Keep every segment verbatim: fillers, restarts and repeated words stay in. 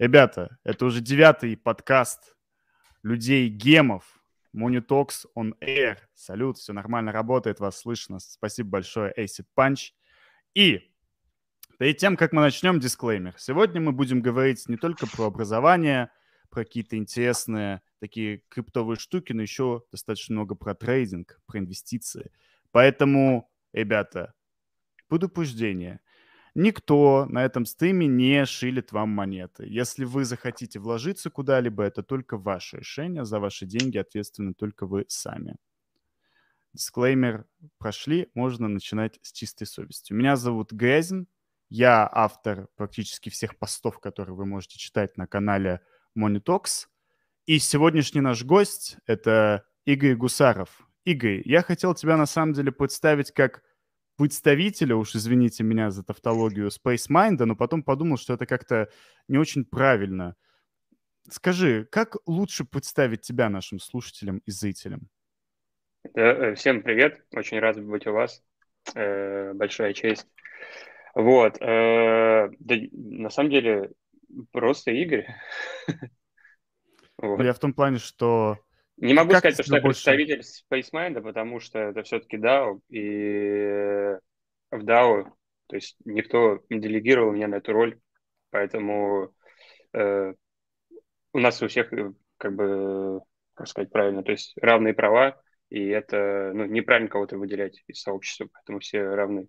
Ребята, это уже девятый подкаст людей-гемов. MoniTalks on Air. Салют, все нормально работает, вас слышно. Спасибо большое, Acid Punch. И перед тем, как мы начнем, дисклеймер. Сегодня мы будем говорить не только про образование, про какие-то интересные такие криптовые штуки, но еще достаточно много про трейдинг, про инвестиции. Поэтому, ребята, предупреждение. Никто на этом стриме не шилит вам монеты. Если вы захотите вложиться куда-либо, это только ваше решение. За ваши деньги ответственны только вы сами. Дисклеймер прошли. Можно начинать с чистой совести. Меня зовут Грязин. Я автор практически всех постов, которые вы можете читать на канале MoniTalks. И сегодняшний наш гость — это Игорь Гусаров. Игорь, я хотел тебя на самом деле представить как представителя, уж извините меня за тавтологию, Spacemind, но потом подумал, что это как-то не очень правильно. Скажи, как лучше представить тебя нашим слушателям и зрителям? Всем привет, очень рад быть у вас, большая честь. Вот, да, на самом деле просто Игорь. Вот. Я в том плане, что... Не могу как сказать, что я больше представитель Spacemind, потому что это все-таки дао, и в дао, то есть никто не делегировал меня на эту роль, поэтому э, у нас у всех, как бы, как сказать правильно, то есть равные права, и это, ну, неправильно кого-то выделять из сообщества, поэтому все равны.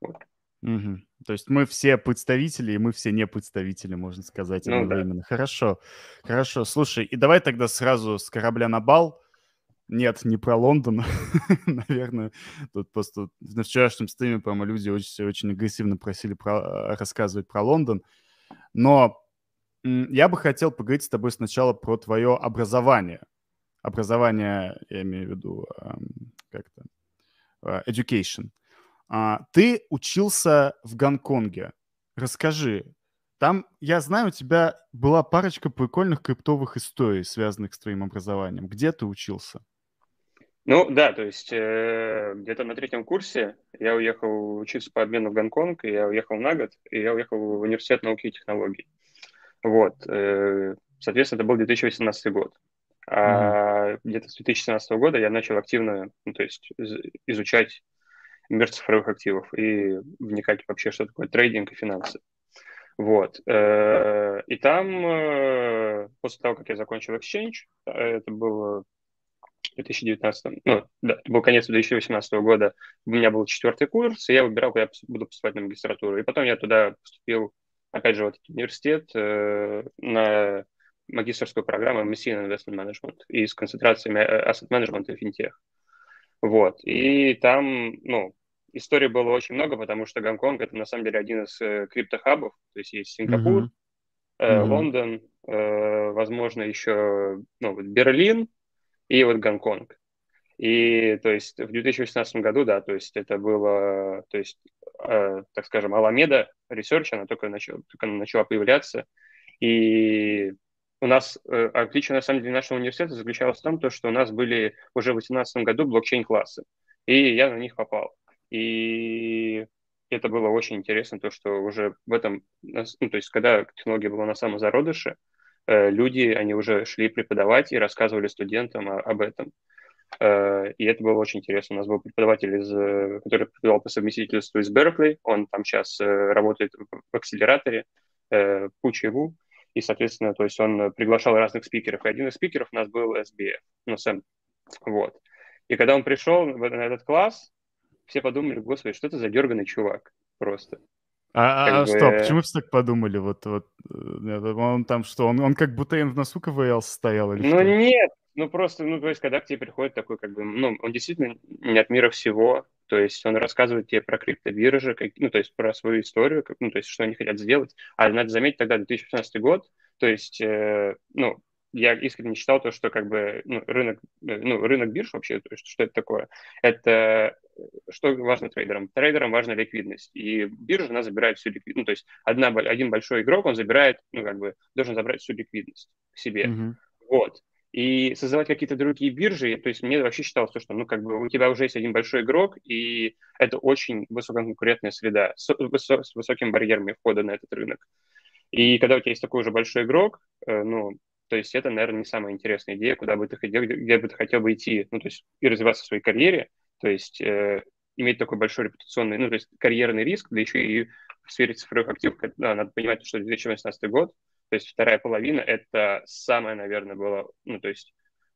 Вот. Угу. То есть мы все представители, и мы все не представители, можно сказать, ну, одновременно. Да. Хорошо, хорошо. Слушай, и давай тогда сразу с корабля на бал. Нет, не про Лондон. Наверное, тут просто на вчерашнем стриме, по-моему, люди очень, очень агрессивно просили про... рассказывать про Лондон. Но я бы хотел поговорить с тобой сначала про твое образование. Образование, я имею в виду, как-то, education. Ты учился в Гонконге. Расскажи. Там, я знаю, у тебя была парочка прикольных криптовых историй, связанных с твоим образованием. Где ты учился? Ну, да, то есть э, где-то на третьем курсе я уехал учиться по обмену в Гонконг, и я уехал на год, и я уехал в Университет науки и технологий. Вот. Э, соответственно, это был две тысячи восемнадцатый год. А mm-hmm. где-то с две тысячи семнадцатого года я начал активно, ну, то есть изучать мир цифровых активов и вникать вообще, что такое трейдинг и финансы. Вот. И там, после того, как я закончил Exchange, это было в две тысячи девятнадцатом, ну, да, это был конец две тысячи восемнадцатого года, у меня был четвертый курс, и я выбирал, куда я буду поступать на магистратуру. И потом я туда поступил, опять же, в этот университет на магистерскую программу эм эс си Investment Management и с концентрациями Asset Management и Fintech. Вот, и там, ну, истории было очень много, потому что Гонконг — это, на самом деле, один из э, криптохабов, то есть есть Сингапур, mm-hmm. Э, mm-hmm. Лондон, э, возможно, еще, ну, Берлин и вот Гонконг. И, то есть, в две тысячи восемнадцатом году, да, то есть, это было, то есть, э, так скажем, Alameda Research, она только начала, только начала появляться, и... У нас э, отличие, на самом деле, нашего университета заключалось в том, что у нас были уже в две тысячи восемнадцатом году блокчейн-классы, и я на них попал. И это было очень интересно, то, что уже в этом, ну, то есть когда технология была на самом зародыше, э, люди, они уже шли преподавать и рассказывали студентам о, об этом. Э, и это было очень интересно. У нас был преподаватель, из, который преподавал по совместительству из Беркли, он там сейчас э, работает в акселераторе э, Пучеву. И, соответственно, то есть он приглашал разных спикеров. И один из спикеров у нас был эс би эф. Ну, Сэм. Вот. И когда он пришел на этот класс, все подумали, господи, что это за дерганый чувак просто. А, а бы... что, почему все так подумали? Вот, вот, он там что, он, он как бутейн в носу ковырялся стоял? Или ну, что? Нет. Ну, просто, ну, то есть, когда к тебе приходит такой, как бы, ну, он действительно не от мира всего. То есть он рассказывает тебе про криптобиржи, как, ну, то есть про свою историю, как, ну, то есть что они хотят сделать. А надо заметить, тогда две тысячи пятнадцатый год, то есть, э, ну, я искренне считал то, что, как бы, ну, рынок, ну, рынок бирж вообще, то есть, что это такое? Это что важно трейдерам? Трейдерам важна ликвидность. И биржа, она забирает всю ликвидность. Ну, то есть одна, один большой игрок, он забирает, ну, как бы, должен забрать всю ликвидность к себе. Mm-hmm. Вот. И создавать какие-то другие биржи, то есть мне вообще считалось, что, ну, как бы у тебя уже есть один большой игрок, и это очень высококонкурентная среда с, с, с высокими барьерами входа на этот рынок. И когда у тебя есть такой уже большой игрок, ну, то есть это, наверное, не самая интересная идея, куда бы ты хотел, где бы ты хотел бы идти, ну, то есть и развиваться в своей карьере, то есть э, иметь такой большой репутационный, ну, то есть карьерный риск, да еще и в сфере цифровых активов, да, надо понимать, что две тысячи восемнадцатый год, то есть вторая половина, это самое, наверное, было, ну, то есть,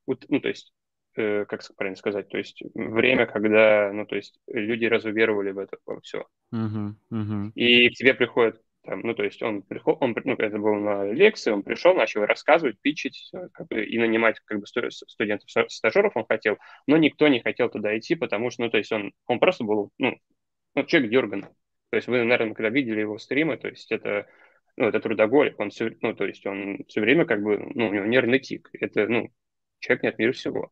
ну, то есть, э, как правильно сказать, то есть время, когда, ну, то есть люди разуверовали в это все. Uh-huh, uh-huh. И к тебе приходят там, ну, то есть он пришел, он, ну, это было на лекции, он пришел, начал рассказывать, питчить как бы, и нанимать как бы, студентов-стажеров он хотел, но никто не хотел туда идти, потому что, ну, то есть он, он просто был, ну, ну, человек дерганный. То есть вы, наверное, когда видели его стримы, то есть это, ну, это трудоголик, он все, ну, то есть он все время как бы, ну, у него нервный тик, это, ну, человек не от мира всего.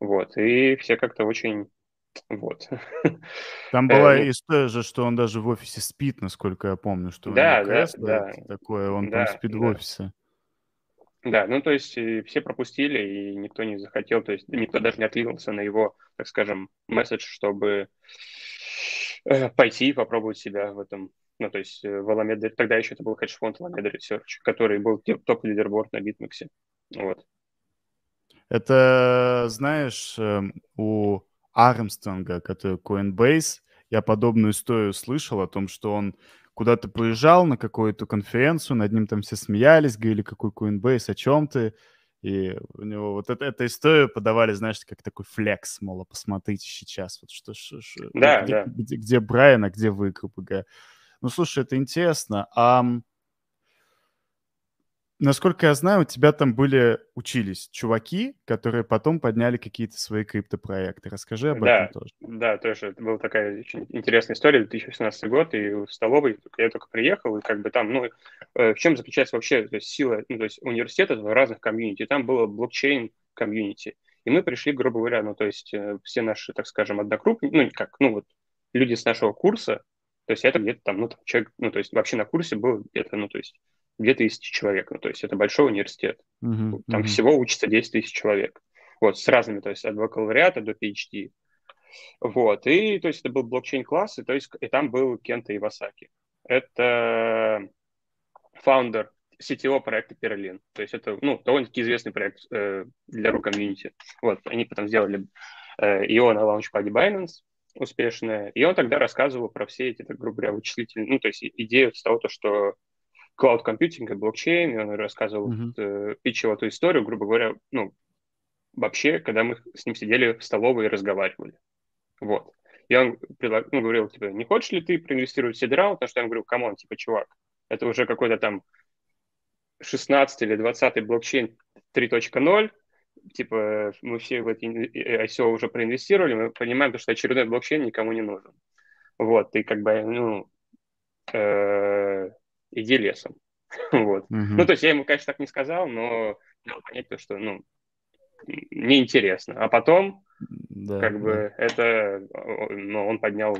Вот, и все как-то очень... Вот. Там была история же, что он даже в офисе спит, насколько я помню, что да, да, да. такое, он да, там спит да. в офисе. Да, ну то есть все пропустили, и никто не захотел, то есть никто даже не откликнулся на его, так скажем, месседж, чтобы пойти и попробовать себя в этом. Ну то есть в Alameda, тогда еще это был хедж-фонд Alameda Research, который был топ-лидерборд на BitMEX. Вот. Это, знаешь, у... Армстронга, который Coinbase, я подобную историю слышал о том, что он куда-то приезжал на какую-то конференцию, над ним там все смеялись, говорили, какой Coinbase, о чем ты, и у него вот это, эту историю подавали, знаешь, как такой флекс, мол, посмотрите сейчас, вот что, что, что да, где, да. Где, где Брайан, а где вы, грубо говоря. Ну, слушай, это интересно, а... Насколько я знаю, у тебя там были, учились чуваки, которые потом подняли какие-то свои криптопроекты. Расскажи об да, этом тоже. Да, тоже. Это была такая очень интересная история, две тысячи восемнадцатый год, и в столовой я только приехал, и как бы там, ну, в чем заключается вообще то есть, сила, ну, то есть университета в разных комьюнити, там было блокчейн-комьюнити. И мы пришли, грубо говоря, ну, то есть все наши, так скажем, однокрупники, ну, как, ну, вот люди с нашего курса, то есть это где-то там, ну, там человек, ну, то есть вообще на курсе был где-то, ну, то есть две тысячи человек, ну, то есть это большой университет. Uh-huh, там uh-huh. всего учится десять тысяч человек. Вот, с разными, то есть от бакалавриата до PhD. Вот, и, то есть, это был блокчейн-класс, и, то есть, и там был Кента Iwasaki. Это фаундер си ти о проекта Perlin. То есть, это, ну, довольно-таки известный проект э, для ру-комьюнити. Вот, они потом сделали э, и о на лаунчпаде Binance успешное, и он тогда рассказывал про все эти, так, грубо говоря, вычислительные, ну, то есть, идею с того, что клауд-компьютинг и блокчейн, и он рассказывал, uh-huh. питчил эту историю, грубо говоря, ну, вообще, когда мы с ним сидели в столовой и разговаривали. Вот. И он, ну, говорил, типа, не хочешь ли ты проинвестировать в Сидерал? Потому что я ему говорю, камон, типа, чувак, это уже какой-то там шестнадцатый или двадцатый блокчейн три точка ноль, типа, мы все в это ай си о уже проинвестировали, мы понимаем, что очередной блокчейн никому не нужен. Вот, и как бы, ну... Э- иди лесом, вот. Uh-huh. Ну, то есть я ему, конечно, так не сказал, но дал понять то, что, ну, неинтересно. А потом, да, как да. бы, это, ну, он поднял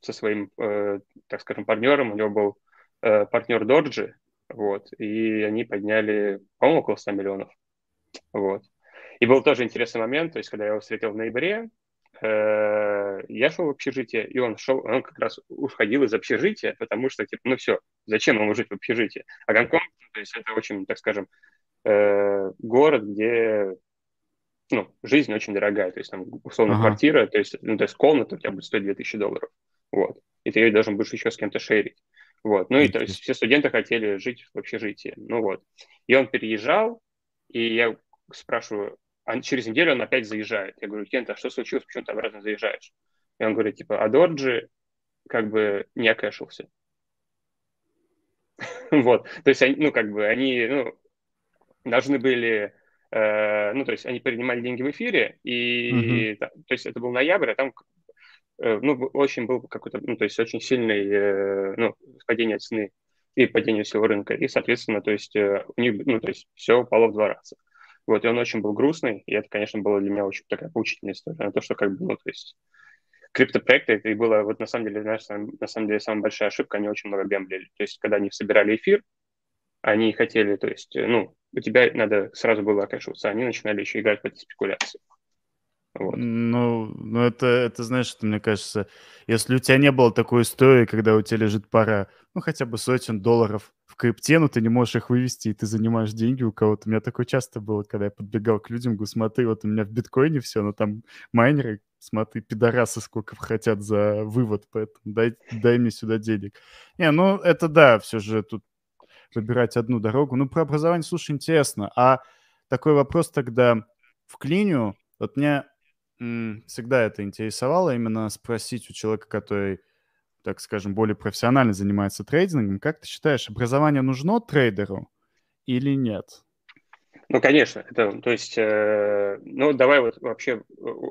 со своим, э, так скажем, партнером, у него был э, партнер Dorji, вот, и они подняли, по-моему, около ста миллионов, вот. И был тоже интересный момент, то есть, когда я его встретил в ноябре, я шел в общежитие, и он шел, он как раз уходил из общежития, потому что, типа, ну все, зачем ему жить в общежитии? А Гонконг, то есть это очень, так скажем, город, где, ну, жизнь очень дорогая, то есть там условно ага. квартира, то есть, ну, то есть комната у тебя будет стоить две тысячи долларов, вот, и ты ее должен будешь еще с кем-то шерить, вот, ну и то есть все студенты хотели жить в общежитии, ну вот, и он переезжал, и я спрашиваю, а через неделю он опять заезжает. Я говорю, Кент, а что случилось, почему ты обратно заезжаешь? И он говорит, типа, а Dorji как бы не окэшился. Вот, то есть они, ну, как бы, они, ну, должны были, э, ну, то есть они принимали деньги в эфире, и, mm-hmm. да, то есть это был ноябрь, а там, э, ну, очень был какой-то, ну, то есть очень сильный, э, ну, падение цены и падение всего рынка, и, соответственно, то есть э, у них, ну, то есть все упало в два раза. Вот, и он очень был грустный, и это, конечно, было для меня очень такая поучительная история, на то, что, как бы, ну, то есть, криптопроекты, это и было, вот, на самом деле, знаешь, на самом деле, самая большая ошибка, они очень много гэмблили, то есть, когда они собирали эфир, они хотели, то есть, ну, у тебя надо сразу было окэшиваться, они начинали еще играть в эти спекуляции, Вот. Ну, ну это, это, знаешь, что мне кажется, если у тебя не было такой истории, когда у тебя лежит пара, ну, хотя бы сотен долларов в крипте, но ты не можешь их вывести, и ты занимаешь деньги у кого-то. У меня такое часто было, когда я подбегал к людям, говорю, смотри, вот у меня в биткоине все, но там майнеры, смотри, пидорасы сколько хотят за вывод, поэтому дай, дай мне сюда денег. Не, ну, это да, все же тут выбирать одну дорогу. Ну, про образование, слушай, интересно. А такой вопрос тогда в клинию. Вот мне всегда это интересовало, именно спросить у человека, который, так скажем, более профессионально занимается трейдингом, как ты считаешь, образование нужно трейдеру или нет? Ну, конечно. Это, то есть, э, ну, давай вот вообще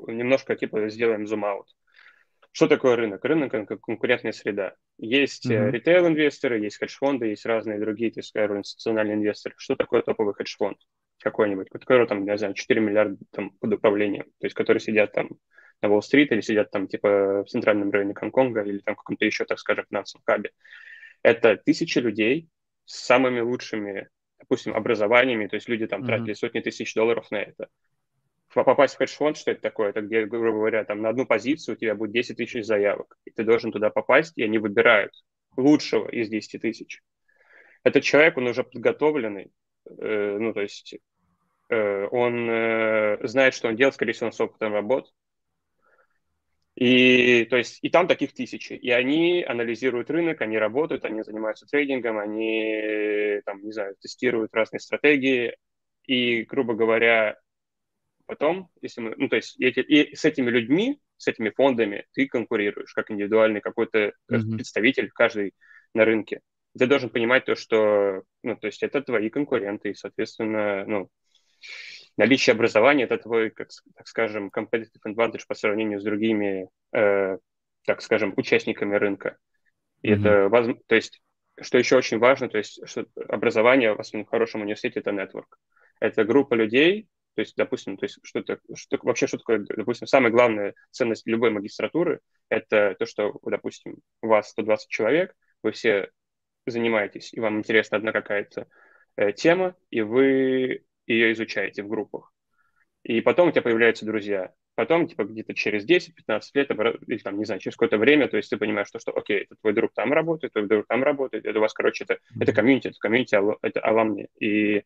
немножко типа сделаем зум-аут. Что такое рынок? Рынок – это конкурентная среда. Есть mm-hmm. ритейл-инвесторы, есть хедж-фонды, есть разные другие, так скажем, институциональные инвесторы. Что такое топовый хедж-фонд? Какой-нибудь, который там, не знаю, четыре миллиарда там, под управлением, то есть которые сидят там на Уолл-стрит или сидят там типа в центральном районе Гонконга или там в каком-то еще, так скажем, финансовом хабе. Это тысячи людей с самыми лучшими, допустим, образованиями, то есть люди там mm-hmm. тратили сотни тысяч долларов на это. Попасть в хедж-фонд, что это такое? Это где, грубо говоря, там на одну позицию у тебя будет десять тысяч заявок, и ты должен туда попасть, и они выбирают лучшего из десяти тысяч. Этот человек, он уже подготовленный, э, ну, то есть э, он э, знает, что он делает, скорее всего, он с опытом работ. И, то есть, и там таких тысячи. И они анализируют рынок, они работают, они занимаются трейдингом, они, там, не знаю, тестируют разные стратегии. И, грубо говоря, потом, если мы, ну, то есть, эти, и с этими людьми, с этими фондами ты конкурируешь, как индивидуальный какой-то mm-hmm. представитель, каждый на рынке. Ты должен понимать то, что, ну, то есть, это твои конкуренты, и, соответственно, ну, наличие образования – это твой, как, так скажем, competitive advantage по сравнению с другими, э, так скажем, участниками рынка. И mm-hmm. это, то есть, что еще очень важно, то есть, что образование в основном в хорошем университете – это нетворк. Это группа людей. То есть, допустим, то есть что-то, что, вообще что такое, допустим, самая главная ценность любой магистратуры – это то, что, допустим, у вас сто двадцать человек, вы все занимаетесь, и вам интересна одна какая-то э, тема, и вы ее изучаете в группах. И потом у тебя появляются друзья. Потом, типа, где-то через десять-пятнадцать лет, или там, не знаю, через какое-то время, то есть ты понимаешь, что, что окей, это твой друг там работает, твой друг там работает, это у вас, короче, это, это комьюнити, это комьюнити, это аламни. И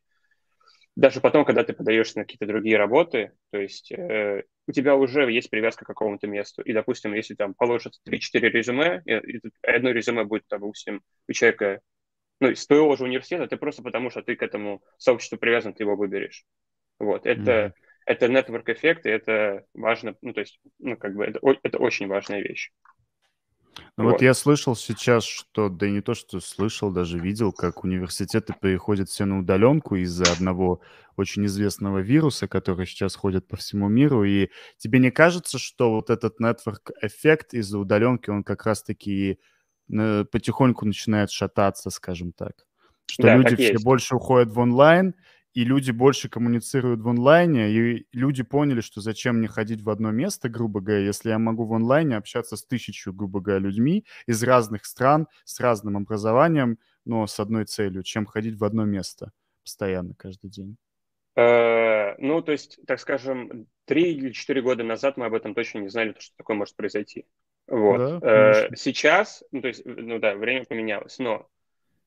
даже потом, когда ты подаешься на какие-то другие работы, то есть э, у тебя уже есть привязка к какому-то месту. И, допустим, если там положат три-четыре резюме, и, и одно резюме будет, допустим, у человека, ну, из твоего же университета, ты просто потому, что ты к этому сообществу привязан, ты его выберешь. Вот. Это нетворк-эффект, mm-hmm. и это важно, ну, то есть, ну, как бы, это, это очень важная вещь. Ну вот. вот я слышал сейчас, что, да и не то, что слышал, даже видел, как университеты переходят все на удаленку из-за одного очень известного вируса, который сейчас ходит по всему миру, и тебе не кажется, что вот этот нетворк-эффект из-за удаленки, он как раз-таки потихоньку начинает шататься, скажем так? Что да, люди все есть. Больше уходят в онлайн, и люди больше коммуницируют в онлайне, и люди поняли, что зачем мне ходить в одно место, грубо говоря, если я могу в онлайне общаться с тысячу, грубо говоря, людьми из разных стран, с разным образованием, но с одной целью, чем ходить в одно место постоянно, каждый день. Ну, то есть, так скажем, три или четыре года назад мы об этом точно не знали, что такое может произойти. Вот. Да, сейчас, ну, то есть, ну да, время поменялось, но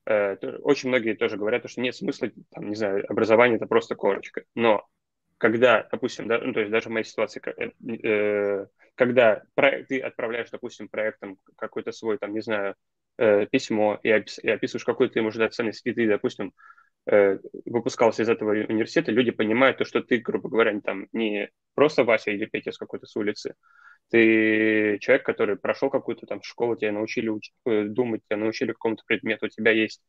очень многие тоже говорят, что нет смысла, там, не знаю, образование – это просто корочка. Но когда, допустим, да, ну, то есть даже в моей ситуации, э, когда проект, ты отправляешь, допустим, проектом какой-то свой, там, не знаю, э, письмо и, опис, и описываешь, какую ты можешь дать ценность, и ты, допустим, э, выпускался из этого университета, люди понимают то, что ты, грубо говоря, там, не просто Вася или Петя с какой-то с улицы, ты человек, который прошел какую-то там школу, тебя научили уч- думать, тебя научили какому-то предмету, у тебя есть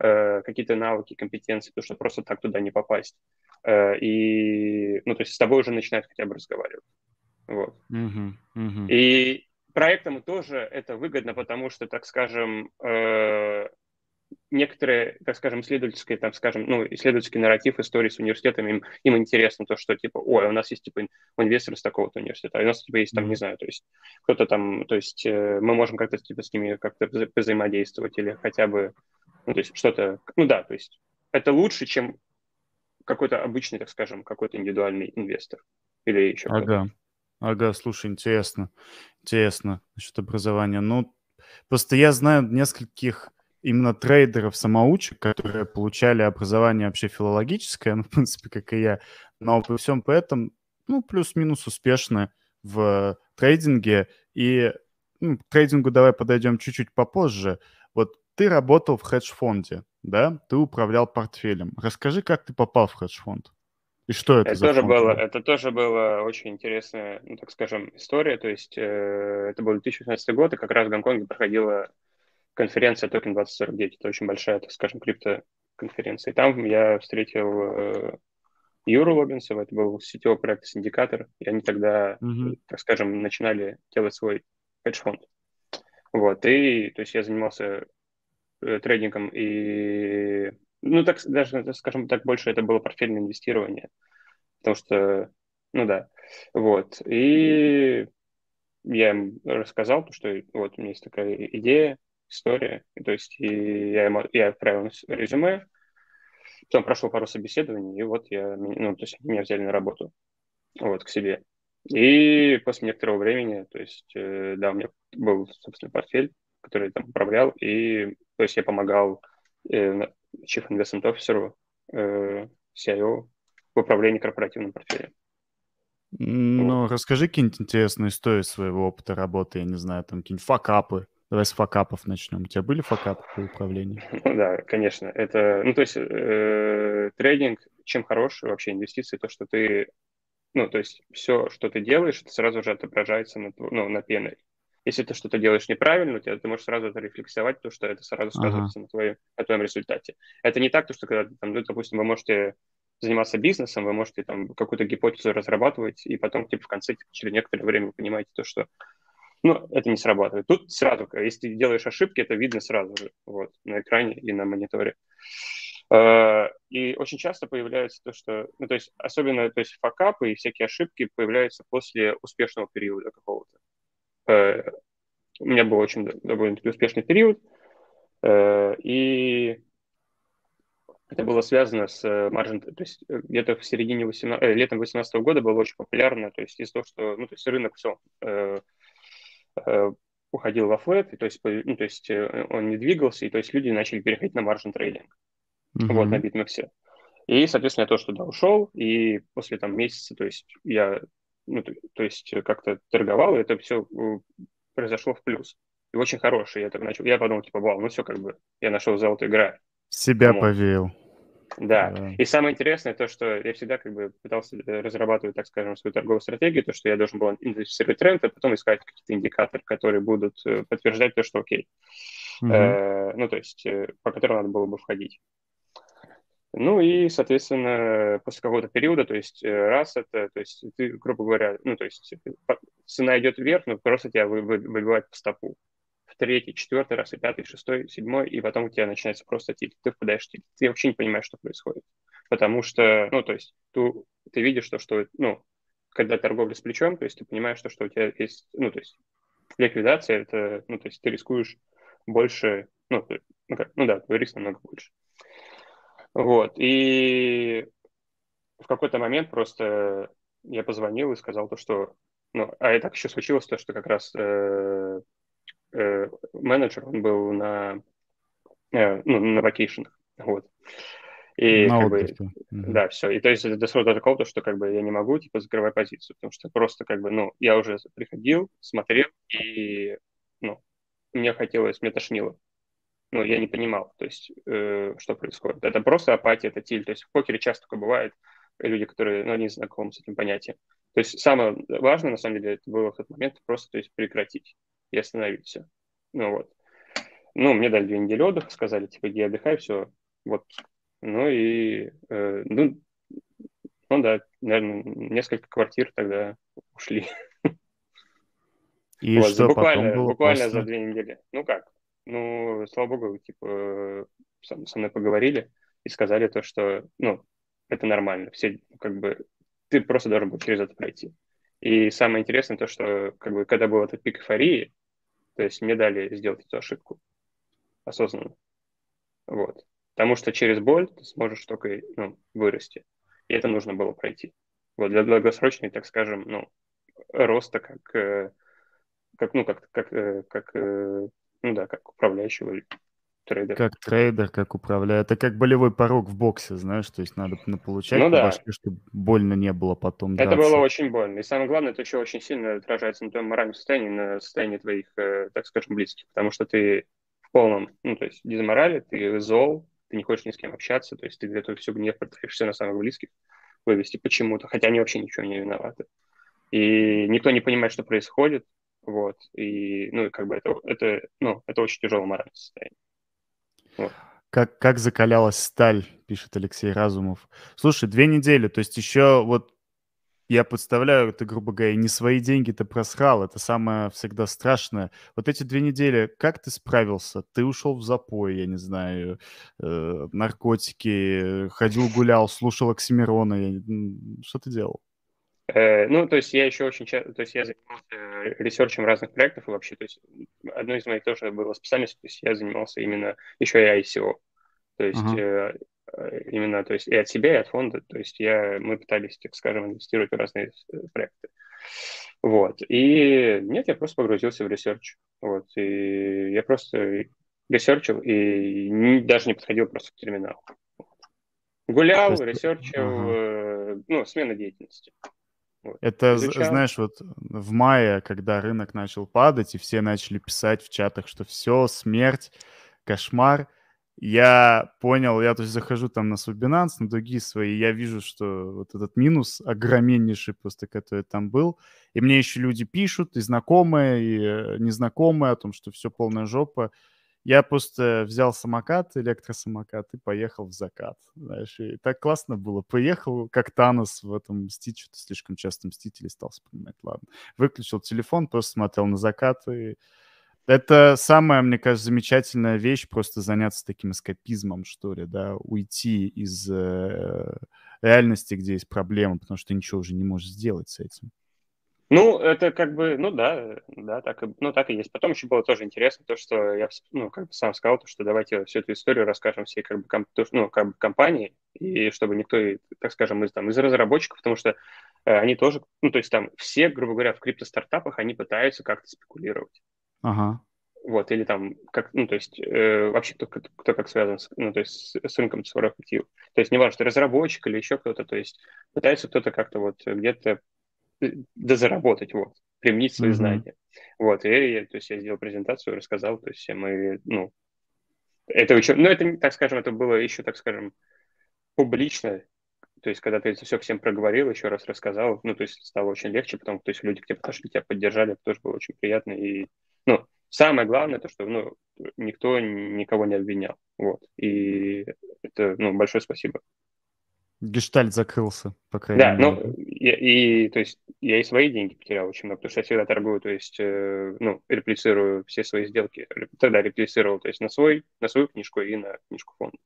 э, какие-то навыки, компетенции, потому что просто так туда не попасть. Э, и, ну, то есть с тобой уже начинают хотя бы разговаривать. Вот. Mm-hmm. Mm-hmm. И проектам тоже это выгодно, потому что, так скажем, э, некоторые, так скажем, исследовательские, там, скажем, ну, исследовательский нарратив истории с университетами, им, им интересно то, что, типа, ой, у нас есть, типа, инвестор из такого-то университета, а у нас, типа, есть, там, mm-hmm. не знаю, то есть, кто-то там, то есть, мы можем как-то, типа, с ними как-то вза- взаимодействовать или хотя бы, ну, то есть, что-то, ну, да, то есть, это лучше, чем какой-то обычный, так скажем, какой-то индивидуальный инвестор или еще ага. кто-то. Ага, слушай, интересно. Интересно насчет образования. Ну, просто я знаю нескольких именно трейдеров-самоучек, которые получали образование вообще филологическое, ну, в принципе, как и я, но при всем при этом, ну, плюс-минус успешны в трейдинге. И ну, к трейдингу давай подойдем чуть-чуть попозже. Вот ты работал в хедж-фонде, да? Ты управлял портфелем. Расскажи, как ты попал в хедж-фонд? И что это, это за тоже фонд? Было, это тоже была очень интересная, ну, так скажем, история. То есть э, это был две тысячи шестнадцатый год, и как раз в Гонконге проходила конференция токен двадцать сорок девять. Это очень большая, так скажем, крипто-конференция. И там я встретил э, Юру Лобинцева. Это был сетевой проект Syndikator. И они тогда, mm-hmm. так скажем, начинали делать свой хедж-фонд. Вот. И то есть я занимался э, трейдингом и... Ну, так даже, скажем так, больше это было портфельное инвестирование, потому что, ну да, вот, и я им рассказал, что вот у меня есть такая идея, история, то есть и я, ему, я отправил резюме, потом прошло пару собеседований, и вот я, ну, то есть меня взяли на работу, вот, к себе, и после некоторого времени, то есть, да, у меня был, собственно, портфель, который я там управлял, и, то есть, я помогал Chief Investment Officer, си ай о в управлении корпоративным портфелем. Ну, вот. Расскажи какие-нибудь интересные истории своего опыта работы, я не знаю, там какие-нибудь факапы. Давай с факапов начнем. У тебя были факапы по управлению? Ну, да, конечно. Это, ну, то есть э, трейдинг, чем хорош вообще инвестиции, то, что ты, ну, то есть все, что ты делаешь, это сразу же отображается на, ну, на пене. Если ты что-то делаешь неправильно, ты, ты можешь сразу это рефлексировать, потому что это сразу сказывается ага. на, твоем, на твоем результате. Это не так, то, что когда, там, ну, допустим, вы можете заниматься бизнесом, вы можете там какую-то гипотезу разрабатывать, и потом типа в конце типа, через некоторое время вы понимаете то, что ну, это не срабатывает. Тут сразу, если ты делаешь ошибки, это видно сразу же вот, на экране и на мониторе. И очень часто появляется то, что... Ну, то есть особенно то есть факапы и всякие ошибки появляются после успешного периода какого-то. Uh, у меня был очень довольно-таки успешный период, uh, и это было связано с uh, маржин, то есть где-то в середине восемнадцатого, э, летом две тысячи восемнадцатого года было очень популярно, то есть из-за того, что ну, то есть рынок все uh, uh, уходил во флэт, и, то есть, ну, то есть он не двигался, и то есть люди начали переходить на маржин трейдинг, mm-hmm. вот, на BitMEX. И, соответственно, я тоже туда ушел, и после там месяца, то есть я... Ну, то, то есть как-то торговал, и это все произошло в плюс. И очень хороший. Я, так начал, я подумал, типа, вау, ну все, как бы, я нашел золотую грань. Себя ну, повеял. Да. да. И самое интересное то, что я всегда как бы пытался разрабатывать, так скажем, свою торговую стратегию, то, что я должен был идентифицировать тренд, а потом искать какие-то индикаторы, которые будут подтверждать то, что окей. Угу. Э, ну, то есть по которым надо было бы входить. Ну и, соответственно, после какого-то периода, то есть раз это, то есть ты, грубо говоря, ну то есть цена идет вверх, но просто тебя выбивает по стопу. В третий, четвертый раз, и пятый, шестой, седьмой, и потом у тебя начинается просто тильт, ты впадаешь в тильт, ты вообще не понимаешь, что происходит. Потому что, ну то есть ты, ты видишь то, что, ну, когда торговля с плечом, то есть ты понимаешь то, что у тебя есть, ну то есть ликвидация, это, ну то есть ты рискуешь больше, ну, ты, ну, как, ну да, твой риск намного больше. Вот, и в какой-то момент просто я позвонил и сказал то, что... Ну, а это еще случилось то, что как раз э, э, менеджер, он был на, э, ну, на вакейшенах, вот. И на как бы, mm-hmm. да, все. И то есть это дошло до такого, что как бы я не могу, типа, закрывать позицию, потому что просто как бы, ну, я уже приходил, смотрел, и, ну, мне хотелось, мне тошнило. Ну, я не понимал, то есть, э, что происходит. Это просто апатия, это тильт. То есть в покере часто такое бывает, люди, которые, ну, не знакомы с этим понятием. То есть самое важное, на самом деле, это было в тот момент просто, то есть, прекратить и остановить все. Ну, вот. Ну, мне дали две недели отдыха, сказали, типа, иди отдыхай, все. Вот. Ну, и, э, ну, ну, да, наверное, несколько квартир тогда ушли. И вот, что буквально, потом было буквально после... за две недели. Ну, как? Ну, слава богу, типа, со мной поговорили и сказали то, что, ну, это нормально. Все, как бы, ты просто должен был через это пройти. И самое интересное то, что, как бы, когда был этот пик эйфории, то есть мне дали сделать эту ошибку осознанно. Вот. Потому что через боль ты сможешь только, ну, вырасти. И это нужно было пройти. Вот для долгосрочной, так скажем, ну, роста как, как, ну, как, как, как, ну, да, как управляющего трейдера. Как трейдер, как управляющий. Это как болевой порог в боксе, знаешь, то есть надо получать, ну, да, башке, чтобы больно не было потом драться. Это было очень больно. И самое главное, это еще очень сильно отражается на твоем моральном состоянии, на состоянии твоих, так скажем, близких, потому что ты в полном, ну, то есть дезморали, ты зол, ты не хочешь ни с кем общаться, то есть ты готов всю гнев пытаешься на самых близких вывести почему-то, хотя они вообще ничего не виноваты. И никто не понимает, что происходит, вот, и, ну, и как бы это, это, ну, это очень тяжелое моральное состояние. Вот. Как, как закалялась сталь, пишет Алексей Разумов. Слушай, две недели, то есть еще вот я подставляю, ты, грубо говоря, не свои деньги ты просрал, это самое всегда страшное. Вот эти две недели, как ты справился? Ты ушел в запой, я не знаю, э, наркотики, ходил, гулял, слушал Оксимирона, я... что ты делал? Э, ну, то есть я еще очень часто, то есть я занимался ресерчем разных проектов и вообще, то есть одной из моих тоже было специальностью, то есть я занимался именно еще и ай си о, то есть... Uh-huh. Э, именно, то есть и от себя, и от фонда, то есть я, мы пытались, так скажем, инвестировать в разные проекты, вот, и нет, я просто погрузился в ресерч, вот, и я просто ресерчил и не, даже не подходил просто к терминалу, гулял, есть... ресерчил, ага. Ну, смена деятельности. Вот. Это, изучал. Знаешь, вот в мае, когда рынок начал падать, и все начали писать в чатах, что все, смерть, кошмар, я понял, я то есть захожу там на свой Binance, на другие свои, я вижу, что вот этот минус огромнейший просто, который там был, и мне еще люди пишут, и знакомые, и незнакомые, о том, что все полная жопа. Я просто взял самокат, электросамокат, и поехал в закат, знаешь, и так классно было. Поехал, как Танос в этом мстить, что-то слишком часто мстить или стал вспоминать, ладно. Выключил телефон, просто смотрел на закат и... Это самая, мне кажется, замечательная вещь, просто заняться таким эскапизмом, что ли, да, уйти из э, реальности, где есть проблемы, потому что ты ничего уже не можешь сделать с этим. Ну, это как бы, ну да, да, так, ну, так и есть. Потом еще было тоже интересно то, что я, ну, как бы сам сказал, то, что давайте всю эту историю расскажем всей, как бы, комп, ну, как бы компании, и чтобы никто, так скажем, из, там, из разработчиков, потому что э, они тоже, ну, то есть там все, грубо говоря, в крипто-стартапах, они пытаются как-то спекулировать. Ага. Вот, или там, как, ну, то есть, э, вообще кто, кто, кто как связан с, ну, то есть, с, с рынком цифровых активов. То есть, неважно, что разработчик или еще кто-то, то есть, пытается кто-то как-то вот где-то дозаработать, вот, применить свои mm-hmm. знания. Вот, и, то есть, я сделал презентацию, рассказал, то есть, всем, и, ну, это еще, ну, это, так скажем, это было еще, так скажем, публично, то есть, когда ты это все всем проговорил, еще раз рассказал, ну, то есть, стало очень легче, потому что, то есть, люди к тебе подошли, тебя поддержали, это тоже было очень приятно, и ну, самое главное, то, что, ну, никто никого не обвинял, вот, и это, ну, большое спасибо. Гештальт закрылся, по крайней да, мере. Да, ну, я, и, то есть, я и свои деньги потерял очень много, потому что я всегда торгую, то есть, э, ну, реплицирую все свои сделки, тогда реплицировал, то есть, на, свой, на свою книжку и на книжку фонда.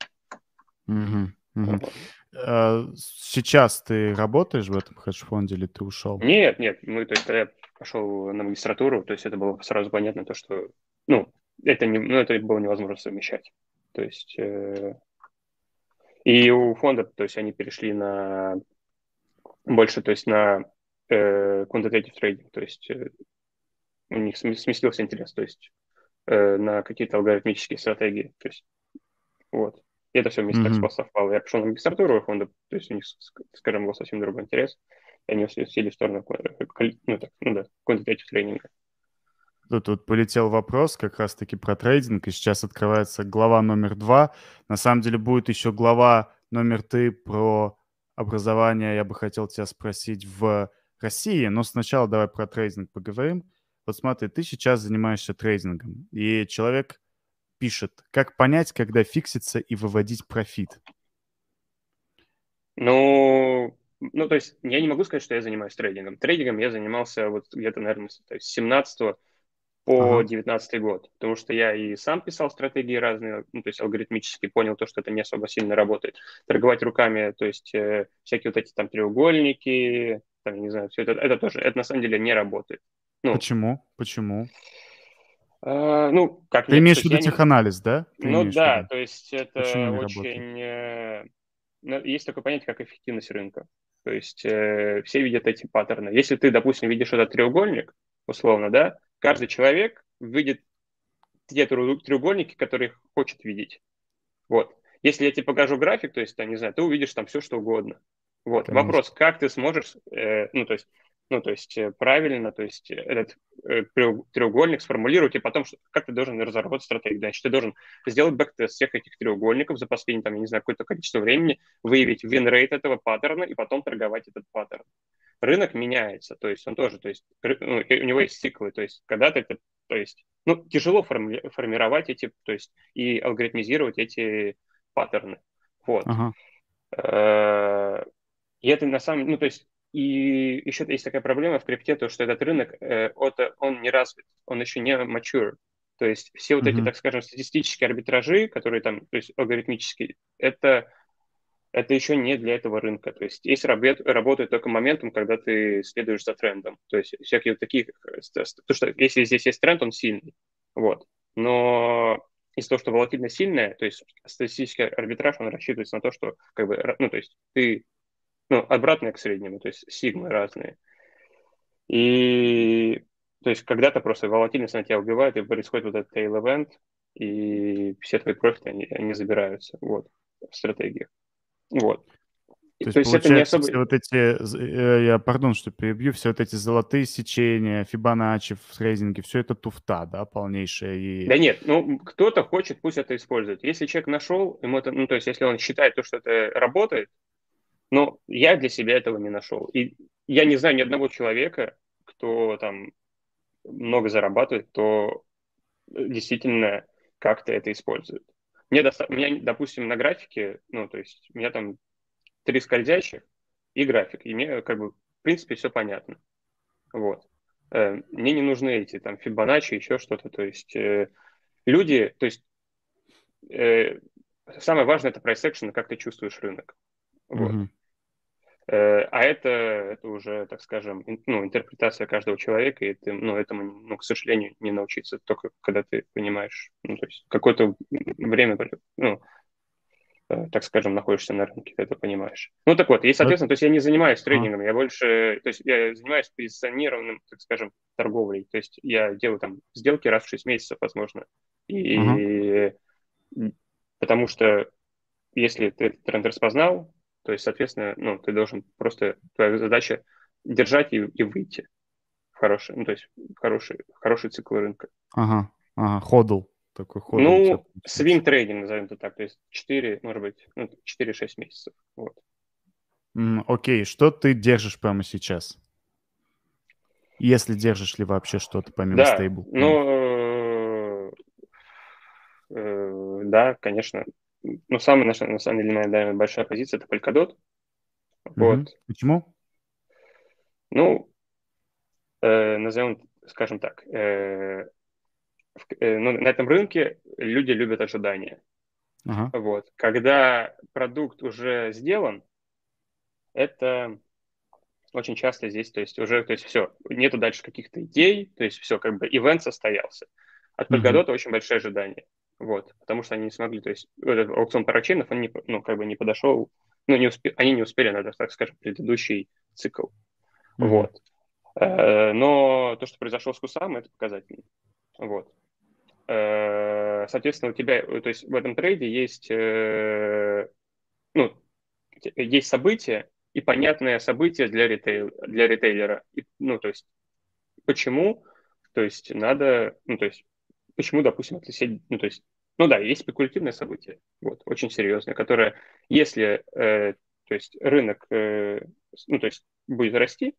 Угу. Угу. Сейчас ты работаешь в этом хедж-фонде или ты ушел? Нет, нет, ну, то есть, я пошел на магистратуру, то есть это было сразу понятно, то, что, ну, это, не, ну, это было невозможно совмещать, то есть, э, и у фонда, то есть, они перешли на, больше, то есть, на э, quantitative trading, то есть, э, у них сместился интерес, то есть, э, на какие-то алгоритмические стратегии, то есть, вот. И это все вместе mm-hmm. так совпало. Я пошел на магистратуру фонда, то есть у них, скажем, был совсем другой интерес. И они сели в сторону, ну, так, ну да, quantitative тренинга. Тут вот полетел вопрос как раз-таки про трейдинг, и сейчас открывается глава номер два. На самом деле будет еще глава номер три про образование. Я бы хотел тебя спросить в России, но сначала давай про трейдинг поговорим. Вот смотри, ты сейчас занимаешься трейдингом, и человек... пишет, как понять, когда фикситься и выводить профит? Ну, ну, то есть я не могу сказать, что я занимаюсь трейдингом. Трейдингом я занимался вот где-то, наверное, с семнадцатого по девятнадцатый ага. год, потому что я и сам писал стратегии разные, ну, то есть алгоритмически понял то, что это не особо сильно работает. Торговать руками, то есть э, всякие вот эти там треугольники, там, не знаю, все это, это тоже, это на самом деле не работает. Ну, Почему? Почему? Uh, ну, как Ты нет, имеешь в виду теханализ, не... да? Ты ну да, то есть это очень... Э, ну, есть такое понятие, как эффективность рынка. То есть э, все видят эти паттерны. Если ты, допустим, видишь этот треугольник, условно, да, каждый человек видит те треугольники, которые хочет видеть. Вот. Если я тебе покажу график, то есть, там, не знаю, ты увидишь там все, что угодно. Вот. Конечно. Вопрос, как ты сможешь, э, ну, то есть, ну, то есть, правильно, то есть, этот э, треугольник сформулировать, и потом, что, как ты должен разработать стратегию. Значит, ты должен сделать бэктест всех этих треугольников за последнее, там, я не знаю, какое-то количество времени, выявить винрейт этого паттерна и потом торговать этот паттерн. Рынок меняется, то есть, он тоже, то есть, ну, у него есть циклы, то есть, когда-то это, то есть, ну, тяжело форми- формировать эти, то есть, и алгоритмизировать эти паттерны. Вот. Ага. И это на самом деле, ну, то есть, и еще есть такая проблема в крипте, то, что этот рынок, он не развит, он еще не mature. То есть все вот uh-huh. эти, так скажем, статистические арбитражи, которые там, то есть алгоритмические, это, это еще не для этого рынка. То есть есть работает только моментом, когда ты следуешь за трендом. То есть всякие вот такие, то, что если здесь есть тренд, он сильный. Вот. Но из-за того, что волатильность сильная, то есть статистический арбитраж, он рассчитывается на то, что как бы, ну, то есть ты, ну, обратное к среднему, то есть сигмы разные. И, то есть, когда-то просто волатильность на тебя убивает, и происходит вот этот tail event, и все твои профиты, они, они забираются, вот, в стратегиях. Вот. То есть, то есть это не особо... все вот эти, я, пардон, что перебью, все вот эти золотые сечения, Фибоначчи, фрейзинги, все это туфта, да, полнейшая? И... Да нет, ну, кто-то хочет, пусть это использует. Если человек нашел, ему это, ну, то есть, если он считает, то, что это работает, но я для себя этого не нашел. И я не знаю ни одного человека, кто там много зарабатывает, кто действительно как-то это использует. Мне доста... У меня, допустим, на графике, ну, то есть, у меня там три скользящих и график. И мне, как бы, в принципе, все понятно. Вот. Мне не нужны эти, там, Фибоначчи, еще что-то. То есть, люди, то есть, самое важное – это price action, как ты чувствуешь рынок. Вот. Mm-hmm. А это, это уже, так скажем, ну, интерпретация каждого человека, и ты, ну, этому, ну, к сожалению, не научиться, только когда ты понимаешь, ну, то есть, какое-то время, ну, так скажем, находишься на рынке, ты это понимаешь. Ну, так вот, и, соответственно, то есть я не занимаюсь трейдингом, я больше, то есть я занимаюсь позиционированным, так скажем, торговлей, то есть я делаю там сделки раз в шесть месяцев, возможно, и, mm-hmm. потому что если ты этот тренд распознал, то есть, соответственно, ну, ты должен просто, твоя задача держать и, и выйти в хороший, ну, то есть в хороший, в хороший цикл рынка. Ага, ага, ходл. Такой ходл. Ну, свинг-трейдинг, назовем это так, то есть четыре, может быть, ну, четыре-шесть месяцев. Вот. М, окей, что ты держишь прямо сейчас? Если держишь ли вообще что-то помимо да, стейбл? Ну, э, да, конечно. Ну, самая, наша, на самом деле, наверное, большая позиция – это Polkadot. Вот. Почему? Ну, э, назовем, скажем так, э, в, э, ну, на этом рынке люди любят ожидания. Ага. Вот. Когда продукт уже сделан, это очень часто здесь, то есть уже, то есть все, нету дальше каких-то идей, то есть все, как бы, ивент состоялся. От Polkadot ага. очень большие ожидания. Вот, потому что они не смогли, то есть этот аукцион парачейнов, он не, ну, как бы не подошел, ну, не успе, они не успели, надо так скажем, предыдущий цикл. Mm-hmm. Вот. Э, но то, что произошло с Кусамой, это показательно. Вот. Э, соответственно, у тебя, то есть в этом трейде есть, э, ну, есть события и понятное событие для, ритейл, для ритейлера. И, ну, то есть почему, то есть надо, ну, то есть почему, допустим, эта сеть, ну, то есть, ну да, есть спекулятивное событие, вот, очень серьезное, которое, если, э, то есть, рынок, э, ну, то есть, будет расти,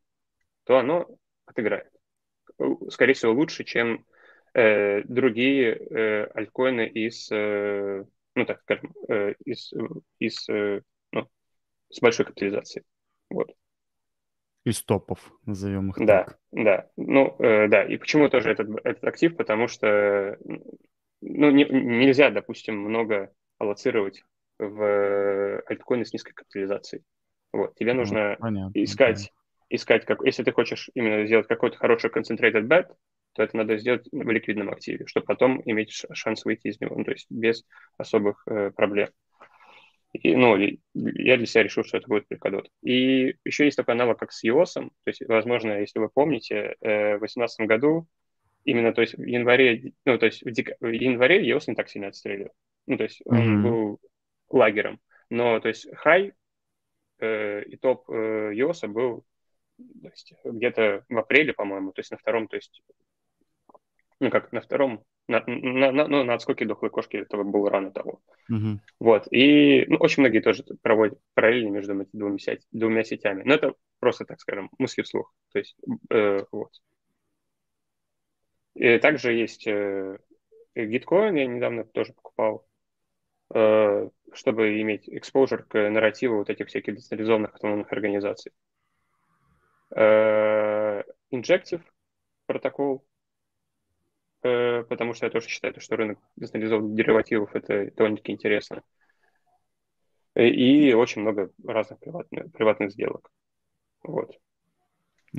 то оно отыграет, скорее всего, лучше, чем э, другие э, альткоины из, э, ну, так скажем, э, из, из э, ну, с большой капитализацией, вот. Из топов, назовем их да, так. Да, ну, э, да. И почему тоже этот, этот актив? Потому что ну, не, нельзя, допустим, много аллоцировать в альткоины с низкой капитализацией. Вот. Тебе нужно понятно, искать, да. искать как, если ты хочешь именно сделать какой-то хороший concentrated bet, то это надо сделать в ликвидном активе, чтобы потом иметь шанс выйти из него, ну, то есть без особых э, проблем. И, ну, я для себя решил, что это будет Polkadot. И еще есть такой аналог, как с и о эс. То есть, возможно, если вы помните, в двадцать восемнадцатом году, именно, то есть, в январе, ну, то есть, в, дек... в январе и о эс не так сильно отстрелил. Ну, то есть, он mm-hmm. был лагером. Но, то есть, хай э, и топ э, и о эс был, то есть, где-то в апреле, по-моему, то есть, на втором, то есть, ну, как на втором, на, на, на, ну, на отскоке дохлой кошки этого было рано того. Mm-hmm. Вот, и ну, очень многие тоже проводят параллели между этими двумя, сеть, двумя сетями. Но это просто, так скажем, мысли вслух. То есть, э, вот. И также есть э, Gitcoin, я недавно тоже покупал, э, чтобы иметь exposure к нарративу вот этих всяких децентрализованных автономных организаций. Э, Injective протокол, э, потому что я тоже считаю, что рынок децентрализованных деривативов – это довольно-таки интересно. И очень много разных приватных, приватных сделок. Вот.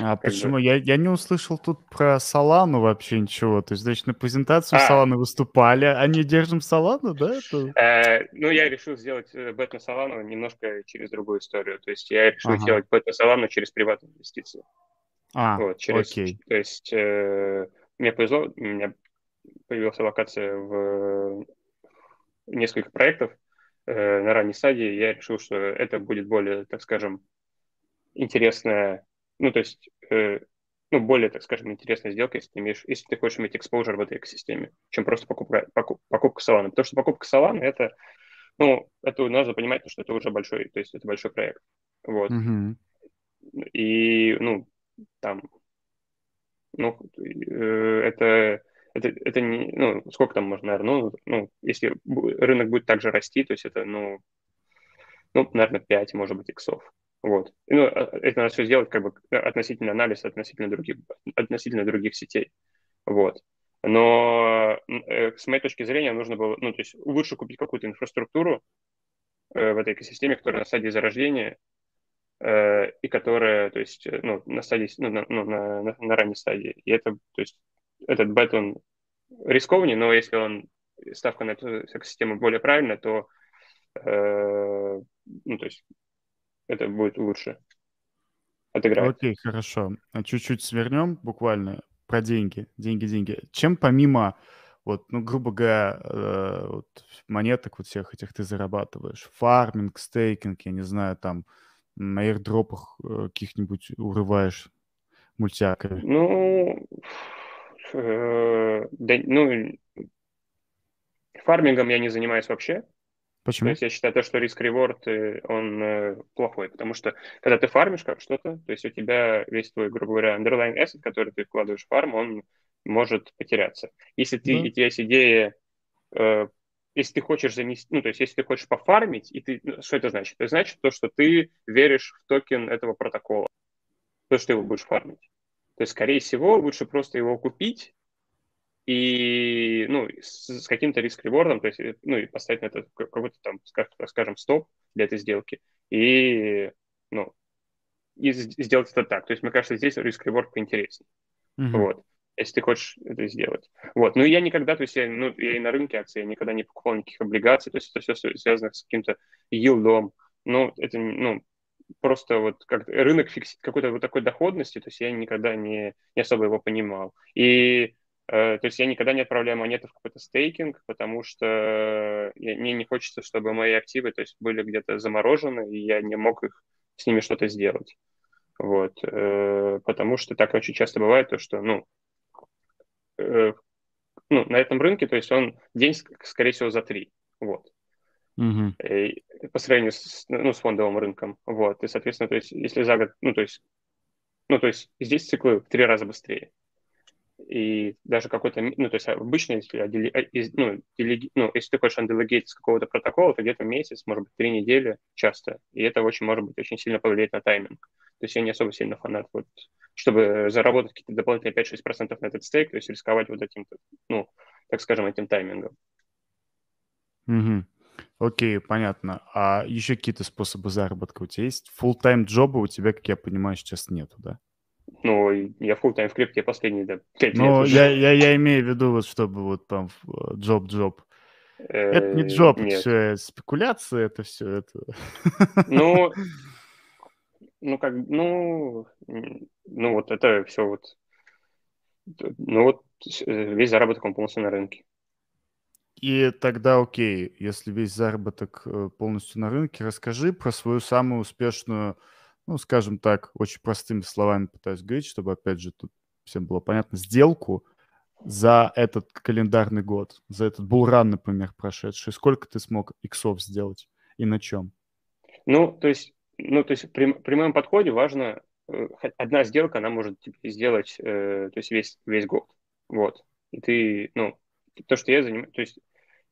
А как почему? Я, я не услышал тут про Солану вообще ничего. То есть, значит, на презентацию а. Соланы выступали. А не держим Солану, да? Это... Э, ну, я решил сделать бет на Солану немножко через другую историю. То есть, я решил ага. делать бет на Солану через приватные инвестиции. А, вот, через, окей. То есть, э, мне повезло, у меня появилась локация в несколько проектов э, на ранней стадии. Я решил, что это будет более, так скажем, интересная. Ну, то есть, э, ну, более, так скажем, интересная сделка, если ты, имеешь, если ты хочешь иметь exposure в этой экосистеме, чем просто покупка, покуп, покупка Solana. Потому что покупка Solana, это, ну, это надо понимать, что это уже большой, то есть это большой проект. Вот. Mm-hmm. И, ну, там, ну, э, это, это, это не, ну, сколько там можно, наверное, ну, ну, если рынок будет также расти, то есть это, ну, ну, наверное, пять, может быть, иксов. Вот. Ну, это надо все сделать как бы относительно анализа, относительно других, относительно других сетей. Вот. Но с моей точки зрения нужно было, ну, то есть лучше купить какую-то инфраструктуру э, в этой экосистеме, которая на стадии зарождения э, и которая, то есть, ну, на стадии, ну, на, ну, на, на, на ранней стадии. И это, то есть, этот бет, он рискованнее, но если он, ставка на эту экосистему более правильная, то, э, ну, то есть, это будет лучше отыграть. Окей, хорошо. Чуть-чуть свернем буквально про деньги. Деньги, деньги. Чем помимо, вот, ну, грубо говоря, э, вот, монеток вот всех этих ты зарабатываешь? Фарминг, стейкинг, я не знаю, там, на аирдропах э, каких-нибудь урываешь мультяками? Ну, э, да, ну, фармингом я не занимаюсь вообще. Почему? То есть я считаю, то, что риск-реворд, он э, плохой, потому что, когда ты фармишь как что-то, то есть у тебя весь твой, грубо говоря, underlying asset, который ты вкладываешь в фарм, он может потеряться. Если ты, mm-hmm. у тебя есть идея, э, если ты хочешь занести, ну, то есть если ты хочешь пофармить, и ты, ну, что это значит? Это значит то, что ты веришь в токен этого протокола, то, что ты его будешь фармить. То есть, скорее всего, лучше просто его купить, и, ну, с каким-то риск-ревордом, то есть, ну, и поставить на это какой-то там, скажем, стоп для этой сделки, и, ну, и сделать это так. То есть, мне кажется, здесь риск-реворд поинтереснее, mm-hmm. вот, если ты хочешь это сделать. Вот, ну, я никогда, то есть, я, ну, я и на рынке акций, я никогда не покупал никаких облигаций, то есть, это все связано с каким-то йилдом, ну, это, ну, просто вот как рынок фиксит какой-то вот такой доходности, то есть, я никогда не, не особо его понимал. И Uh, то есть я никогда не отправляю монеты в какой-то стейкинг, потому что я, мне не хочется, чтобы мои активы, то есть, были где-то заморожены, и я не мог их, с ними что-то сделать. Вот. Uh, потому что так очень часто бывает, то, что, ну, uh, ну, на этом рынке, то есть он день, скорее всего, за три. Вот. Mm-hmm. И, по сравнению с, ну, с фондовым рынком. Вот. И, соответственно, то есть, если за год, ну, то есть, ну, то есть здесь циклы в три раза быстрее. И даже какой-то, ну, то есть обычно, если, ну, делеги, ну, если ты хочешь анделегировать с какого-то протокола, то где-то месяц, может быть, три недели часто. И это очень, может быть, очень сильно повлияет на тайминг. То есть я не особо сильно фанат. Вот, чтобы заработать какие-то дополнительные пять-шесть процентов на этот стейк, то есть рисковать вот этим, ну, так скажем, этим таймингом. Mm-hmm. Окей, понятно. А еще какие-то способы заработка у тебя есть? Фулл-тайм джоба у тебя, как я понимаю, сейчас нету, да? Ну, я full-time в крипте последние, да, пять лет. Ну, я, я, я имею в виду, вот, чтобы вот там джоб-джоб. Это не джоб, это спекуляция, это все это. Ну, ну как, ну, ну вот это все вот, ну вот весь заработок он полностью на рынке. И тогда окей, если весь заработок полностью на рынке, расскажи про свою самую успешную, ну, скажем так, очень простыми словами пытаюсь говорить, чтобы, опять же, тут всем было понятно, сделку за этот календарный год, за этот булран, например, прошедший. Сколько ты смог иксов сделать и на чем? Ну, то есть, ну, то есть при, при моем подходе важно, одна сделка, она может сделать, то есть весь, весь год. Вот. И ты, ну, то, что я занимаюсь, то есть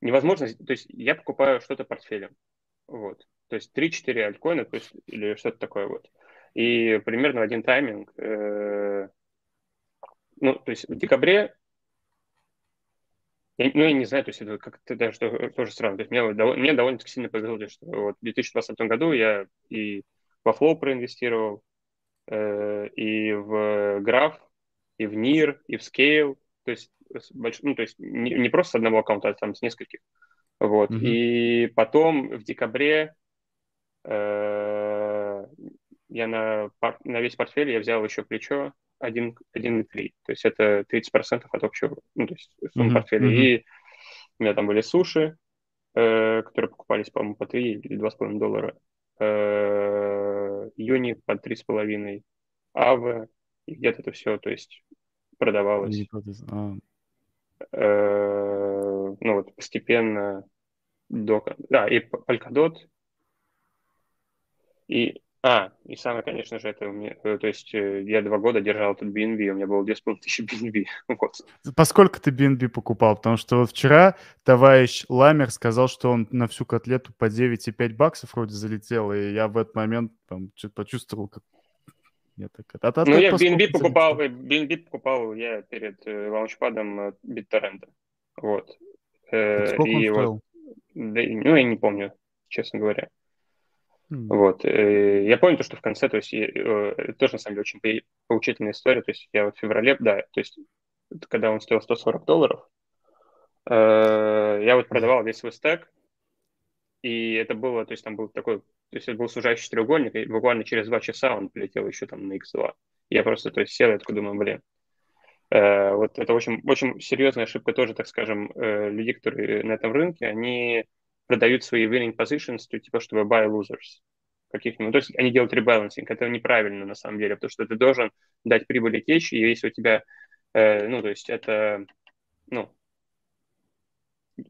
невозможно, то есть я покупаю что-то портфелем, вот, то есть три-четыре альткоина, то есть, или что-то такое вот, и примерно в один тайминг, э, ну, то есть в декабре, я, ну, я не знаю, то есть это как-то даже тоже странно, то есть мне, мне довольно-таки сильно повезло, что вот в две тысячи двадцатом году я и во Flow проинвестировал, э, и в Graph, и в Near, и в Scale, то есть Больш... ну, то есть не, не просто с одного аккаунта, а там с нескольких, вот, mm-hmm. И потом в декабре э- я на, пар... на весь портфель я взял еще плечо один, один и три, то есть это тридцать процентов от общего, ну, то есть суммы mm-hmm. портфеля, mm-hmm. и у меня там были суши, э- которые покупались, по-моему, по три или два с половиной доллара, э- юни по три с половиной, аве, и где-то это все, то есть продавалось. Mm-hmm. Ну вот постепенно до... Да, и Polkadot, и... А, и самое, конечно же, это у меня... То есть я два года держал этот би эн би, у меня было две тысячи пятьсот би эн би. Вот. Поскольку ты би эн би покупал? Потому что вот вчера товарищ Ламер сказал, что он на всю котлету по девять и пять баксов вроде залетел, и я в этот момент там что-то почувствовал, как... Я так... а, а, ну, я би эн би покупал, би эн би покупал я перед э, лаунчпадом BitTorrent. Вот. Э, сколько и он стоил? Да, ну, я не помню, честно говоря. Mm. Вот. Э, я помню то, что в конце, то есть, я, э, тоже, на самом деле, очень поучительная история. То есть, я вот в феврале, да, то есть, когда он стоил сто сорок долларов, э, я вот продавал весь свой стэк, и это было, то есть, там был такой... То есть это был сужающий треугольник, и буквально через два часа он полетел еще там на икс два. Я просто, то есть, сел и такой думаю, блин. Э, вот это очень, очень серьезная ошибка тоже, так скажем, э, людей, которые на этом рынке, они продают свои winning positions, то, типа, чтобы buy losers. Каких-нибудь. То есть они делают ребалансинг. Это неправильно на самом деле, потому что ты должен дать прибыль и течь, и если у тебя, э, ну, то есть это, ну,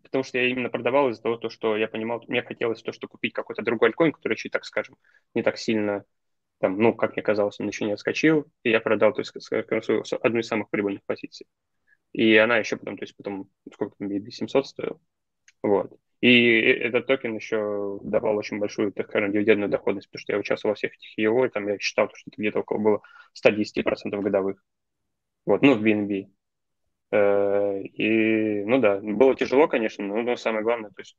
потому что я именно продавал из-за того, что я понимал, мне хотелось то, что купить какой-то другой альткоин, который еще, так скажем, не так сильно, там, ну, как мне казалось, он еще не отскочил, и я продал, то есть, свою, одну из самых прибыльных позиций. И она еще потом, то есть, потом, сколько там, семьсот стоила, вот. И этот токен еще давал очень большую, так скажем, дивидендную доходность, потому что я участвовал во всех этих и о, и там я считал, что это где-то около было сто десять процентов годовых, вот, ну, в би эн би. И, ну да, было тяжело, конечно, но, но самое главное, то есть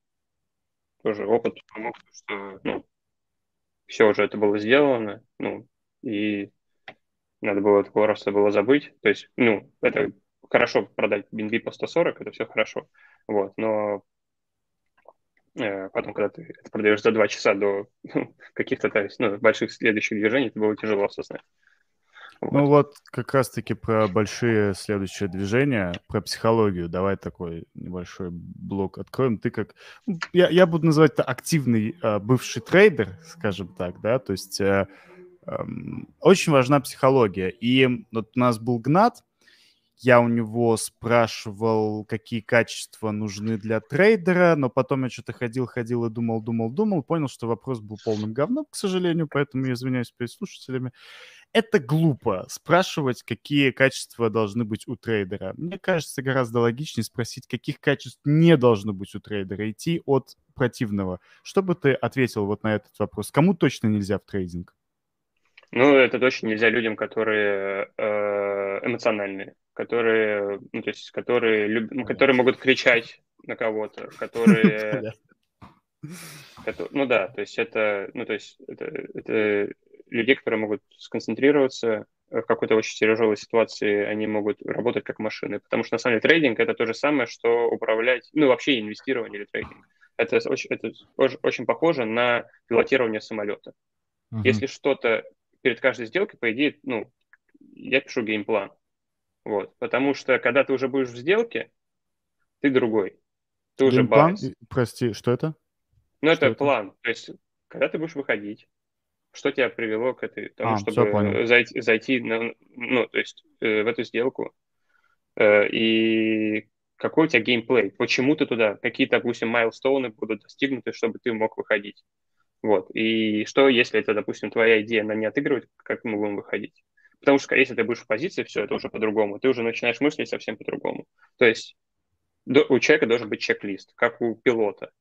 тоже опыт помог, что, ну, все уже это было сделано, ну, и надо было такого раза было забыть, то есть, ну, это хорошо продать би эн би по сто сорок, это все хорошо, вот, но э, потом, когда ты это продаешь за два часа до ну, каких-то, то есть, ну, больших следующих движений, это было тяжело осознать. Вот. Ну вот как раз-таки про большие следующие движения, про психологию. Давай такой небольшой блок откроем. Ты как... Я, я буду называть это активный э, бывший трейдер, скажем так, да, то есть э, э, очень важна психология. И вот у нас был Гнат, я у него спрашивал, какие качества нужны для трейдера, но потом я что-то ходил-ходил и думал-думал-думал, понял, что вопрос был полным говном, к сожалению, поэтому я извиняюсь перед слушателями. Это глупо спрашивать, какие качества должны быть у трейдера. Мне кажется, гораздо логичнее спросить, каких качеств не должно быть у трейдера, идти от противного. Что бы ты ответил вот на этот вопрос? Кому точно нельзя в трейдинг? Ну, это точно нельзя людям, которые эмоциональные, которые, ну, то есть, которые, люб... которые могут кричать на кого-то, которые... Ну да, то есть это... Ну, то есть это... люди, которые могут сконцентрироваться, в какой-то очень тяжелой ситуации они могут работать как машины. Потому что, на самом деле, трейдинг – это то же самое, что управлять, ну, вообще инвестирование или трейдинг. Это очень, это очень похоже на пилотирование самолета. Uh-huh. Если что-то перед каждой сделкой, по идее, ну, я пишу геймплан. Вот. Потому что, когда ты уже будешь в сделке, ты другой. Ты уже баланс. Прости, что это? Ну, это, это план. То есть, когда ты будешь выходить, что тебя привело к этой, тому, а, чтобы зайти, зайти на, ну, то есть, э, в эту сделку. Э, и какой у тебя геймплей? Почему ты туда? Какие, допустим, майлстоуны будут достигнуты, чтобы ты мог выходить? Вот. И что, если это, допустим, твоя идея, она не отыгрывает, как мы будем выходить? Потому что, если ты будешь в позиции, все, это уже по-другому. Ты уже начинаешь мыслить совсем по-другому. То есть до, у человека должен быть чек-лист, как у пилота.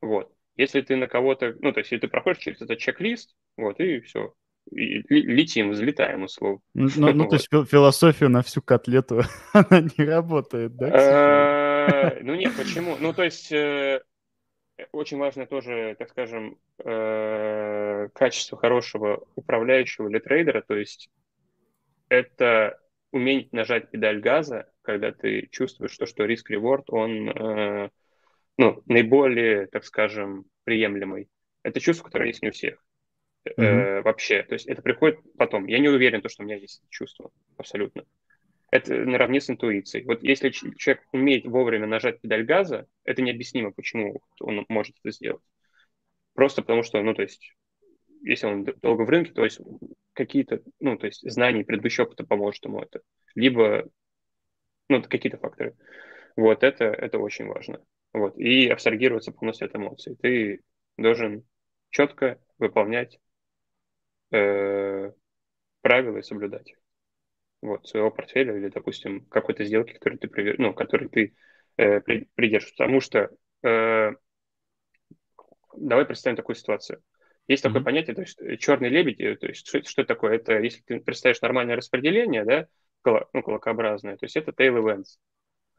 Вот. Если ты на кого-то, ну, то есть, если ты проходишь через этот чек-лист, вот, и все. И летим, взлетаем, условно. Ну, ну, ну вот. То есть философия на всю котлету, она не работает, да? Ну, нет, почему? Ну, то есть, очень важно тоже, так скажем, качество хорошего управляющего или трейдера, то есть, это умение нажать педаль газа, когда ты чувствуешь, что, что риск-реворд, он... ну, наиболее, так скажем, приемлемой. Это чувство, которое есть не у всех mm-hmm. э, вообще. То есть это приходит потом. Я не уверен, что у меня есть чувство абсолютно. Это наравне с интуицией. Вот если человек умеет вовремя нажать педаль газа, это необъяснимо, почему он может это сделать. Просто потому что, ну, то есть, если он долго в рынке, то есть какие-то, ну, то есть знания, предыдущий опыт поможет ему это. Либо, ну, какие-то факторы. Вот это, это очень важно. Вот, и абстрагироваться полностью от эмоций. Ты должен четко выполнять э, правила и соблюдать вот, своего портфеля или, допустим, какой-то сделки, которой ты, ну, которой ты э, придерживаешься. Потому что э, давай представим такую ситуацию. Есть mm-hmm. такое понятие, то есть черный лебедь, то есть что, что это такое? Это если ты представишь нормальное распределение, да, коло, ну, колокообразное, то есть это tail events.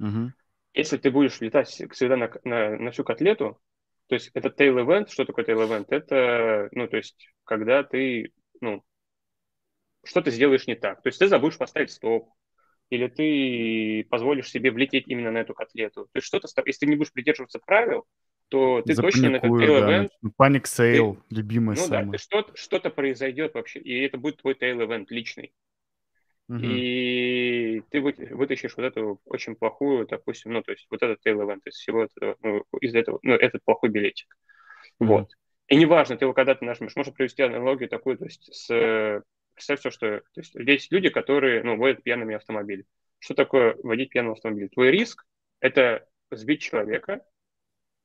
Mm-hmm. Если ты будешь летать всегда на, на, на всю котлету, то есть это tail event, что такое tail event? Это, ну, то есть, когда ты, ну, что-то сделаешь не так. То есть ты забудешь поставить стоп, или ты позволишь себе влететь именно на эту котлету. То есть что-то, если ты не будешь придерживаться правил, то ты запаникую, точно на этот tail event... Да. Panic sale, ты, любимый ну, самый. Ну да, что-то, что-то произойдет вообще, и это будет твой tail event личный. Uh-huh. И ты вытащишь вот эту очень плохую, допустим, ну, то есть вот этот tail event из всего этого, ну, из этого, ну, этот плохой билетик. Uh-huh. Вот. И неважно, ты его когда-то нажмешь. Можно привести аналогию такую, то есть с... Представь все, что... То есть есть люди, которые, ну, водят пьяными автомобиль. Что такое водить пьяным автомобиль? Твой риск – это сбить человека,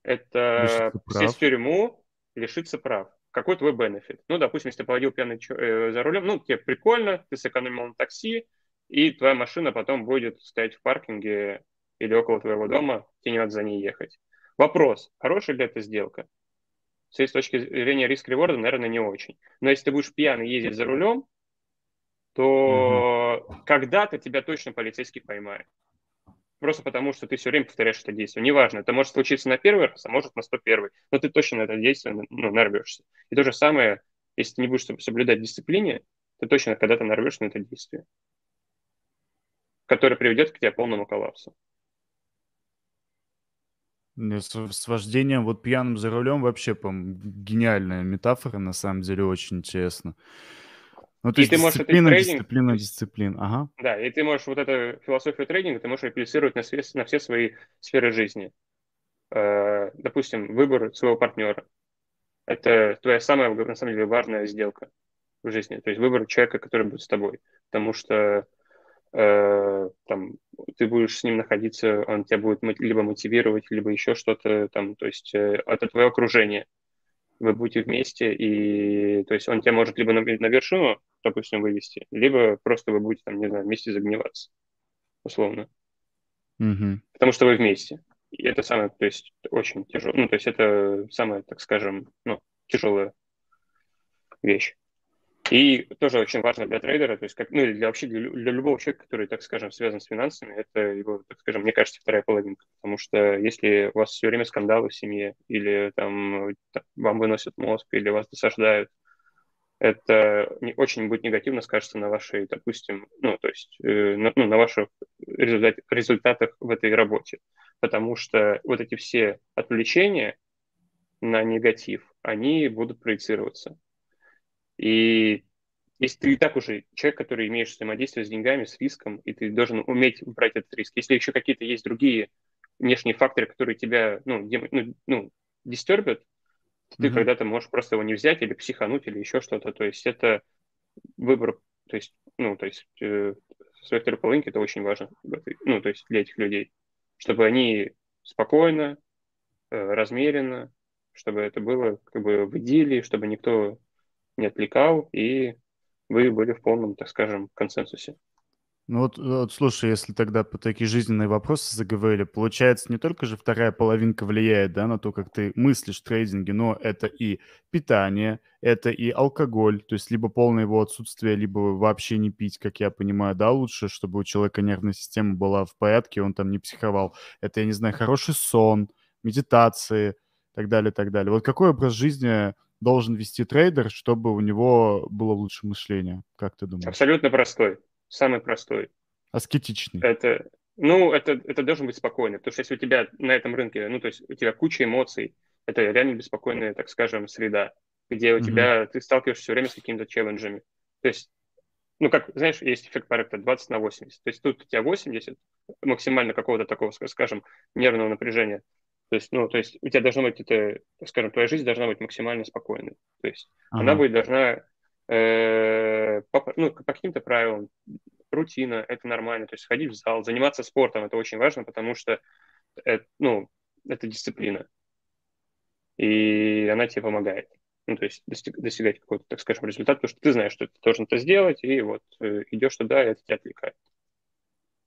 это сесть в тюрьму, лишиться прав. Какой твой бенефит? Ну, допустим, если ты поводил пьяный э, за рулем, ну, тебе прикольно, ты сэкономил на такси, и твоя машина потом будет стоять в паркинге или около твоего дома, тебе не надо за ней ехать. Вопрос, хорошая ли эта сделка? С точки зрения риск-реворда, наверное, не очень. Но если ты будешь пьяный ездить за рулем, то mm-hmm. когда-то тебя точно полицейский поймает. Просто потому, что ты все время повторяешь это действие. Неважно, это может случиться на первый раз, а может на сто первый. Но ты точно на это действие, ну, нарвешься. И то же самое, если ты не будешь соблюдать дисциплине, ты точно когда-то нарвешься на это действие, которое приведет к тебе полному коллапсу. С вождением, вот пьяным за рулем вообще, по-моему, гениальная метафора, на самом деле, очень интересно. Ну, то и есть ты можешь дисциплина, этот трейдинг, дисциплина, дисциплина, ага. Да, и ты можешь вот эту философию трейдинга, ты можешь реплицировать на, све- на все свои сферы жизни. Э-э- допустим, выбор своего партнера. Это твоя самая, на самом деле, важная сделка в жизни. То есть выбор человека, который будет с тобой. Потому что там, ты будешь с ним находиться, он тебя будет либо мотивировать, либо еще что-то там. То есть это твое окружение. Вы будете вместе, и то есть он тебя может либо на, на вершину, допустим, вывести, либо просто вы будете, там, не знаю, вместе загниваться, условно. Mm-hmm. Потому что вы вместе. И это самое, то есть, очень тяжело. Ну, то есть, это самая, так скажем, ну, тяжелая вещь. И тоже очень важно для трейдера, то есть, как, ну, или для вообще для, для любого человека, который, так скажем, связан с финансами, это его, так скажем, мне кажется, вторая половинка. Потому что если у вас все время скандалы в семье, или там вам выносят мозг, или вас досаждают, это очень будет негативно скажется на вашей, допустим, ну, то есть, на, ну, на ваших результат, результатах в этой работе, потому что вот эти все отвлечения на негатив, они будут проецироваться. И если ты и так уже человек, который имеешь взаимодействие с деньгами, с риском, и ты должен уметь брать этот риск. Если еще какие-то есть другие внешние факторы, которые тебя, ну, ну, ну, дистербят, ты mm-hmm. когда-то можешь просто его не взять или психануть, или еще что-то. То есть это выбор, то есть, ну, то есть э, своей второй половинки это очень важно, ну, то есть для этих людей, чтобы они спокойно, э, размеренно, чтобы это было как бы в идиллии, чтобы никто не отвлекал, и вы были в полном, так скажем, консенсусе. Ну вот, вот, слушай, если тогда по такие жизненные вопросы заговорили, получается, не только же вторая половинка влияет, да, на то, как ты мыслишь в трейдинге, но это и питание, это и алкоголь, то есть либо полное его отсутствие, либо вообще не пить, как я понимаю, да, лучше, чтобы у человека нервная система была в порядке, он там не психовал. Это, я не знаю, хороший сон, медитации, так далее, так далее. Вот какой образ жизни должен вести трейдер, чтобы у него было лучше мышление, как ты думаешь? Абсолютно простой. Самый простой. Аскетичный. Это, ну, это, это должен быть спокойно, потому что если у тебя на этом рынке, ну, то есть у тебя куча эмоций, это реально беспокойная, так скажем, среда, где у mm-hmm. тебя, ты сталкиваешься все время с какими-то челленджами. То есть, ну, как, знаешь, есть эффект Парето двадцать на восемьдесят. То есть тут у тебя восемьдесят максимально какого-то такого, скажем, нервного напряжения. То есть, ну, то есть у тебя должна быть, это, скажем, твоя жизнь должна быть максимально спокойной. То есть mm-hmm. она будет должна... По, ну, по каким-то правилам, рутина, это нормально, то есть ходить в зал, заниматься спортом, это очень важно, потому что это, ну, это дисциплина, и она тебе помогает, ну, то есть достиг, достигать какой-то, так скажем, результат, потому что ты знаешь, что ты должен это сделать, и вот идешь туда, и это тебя отвлекает.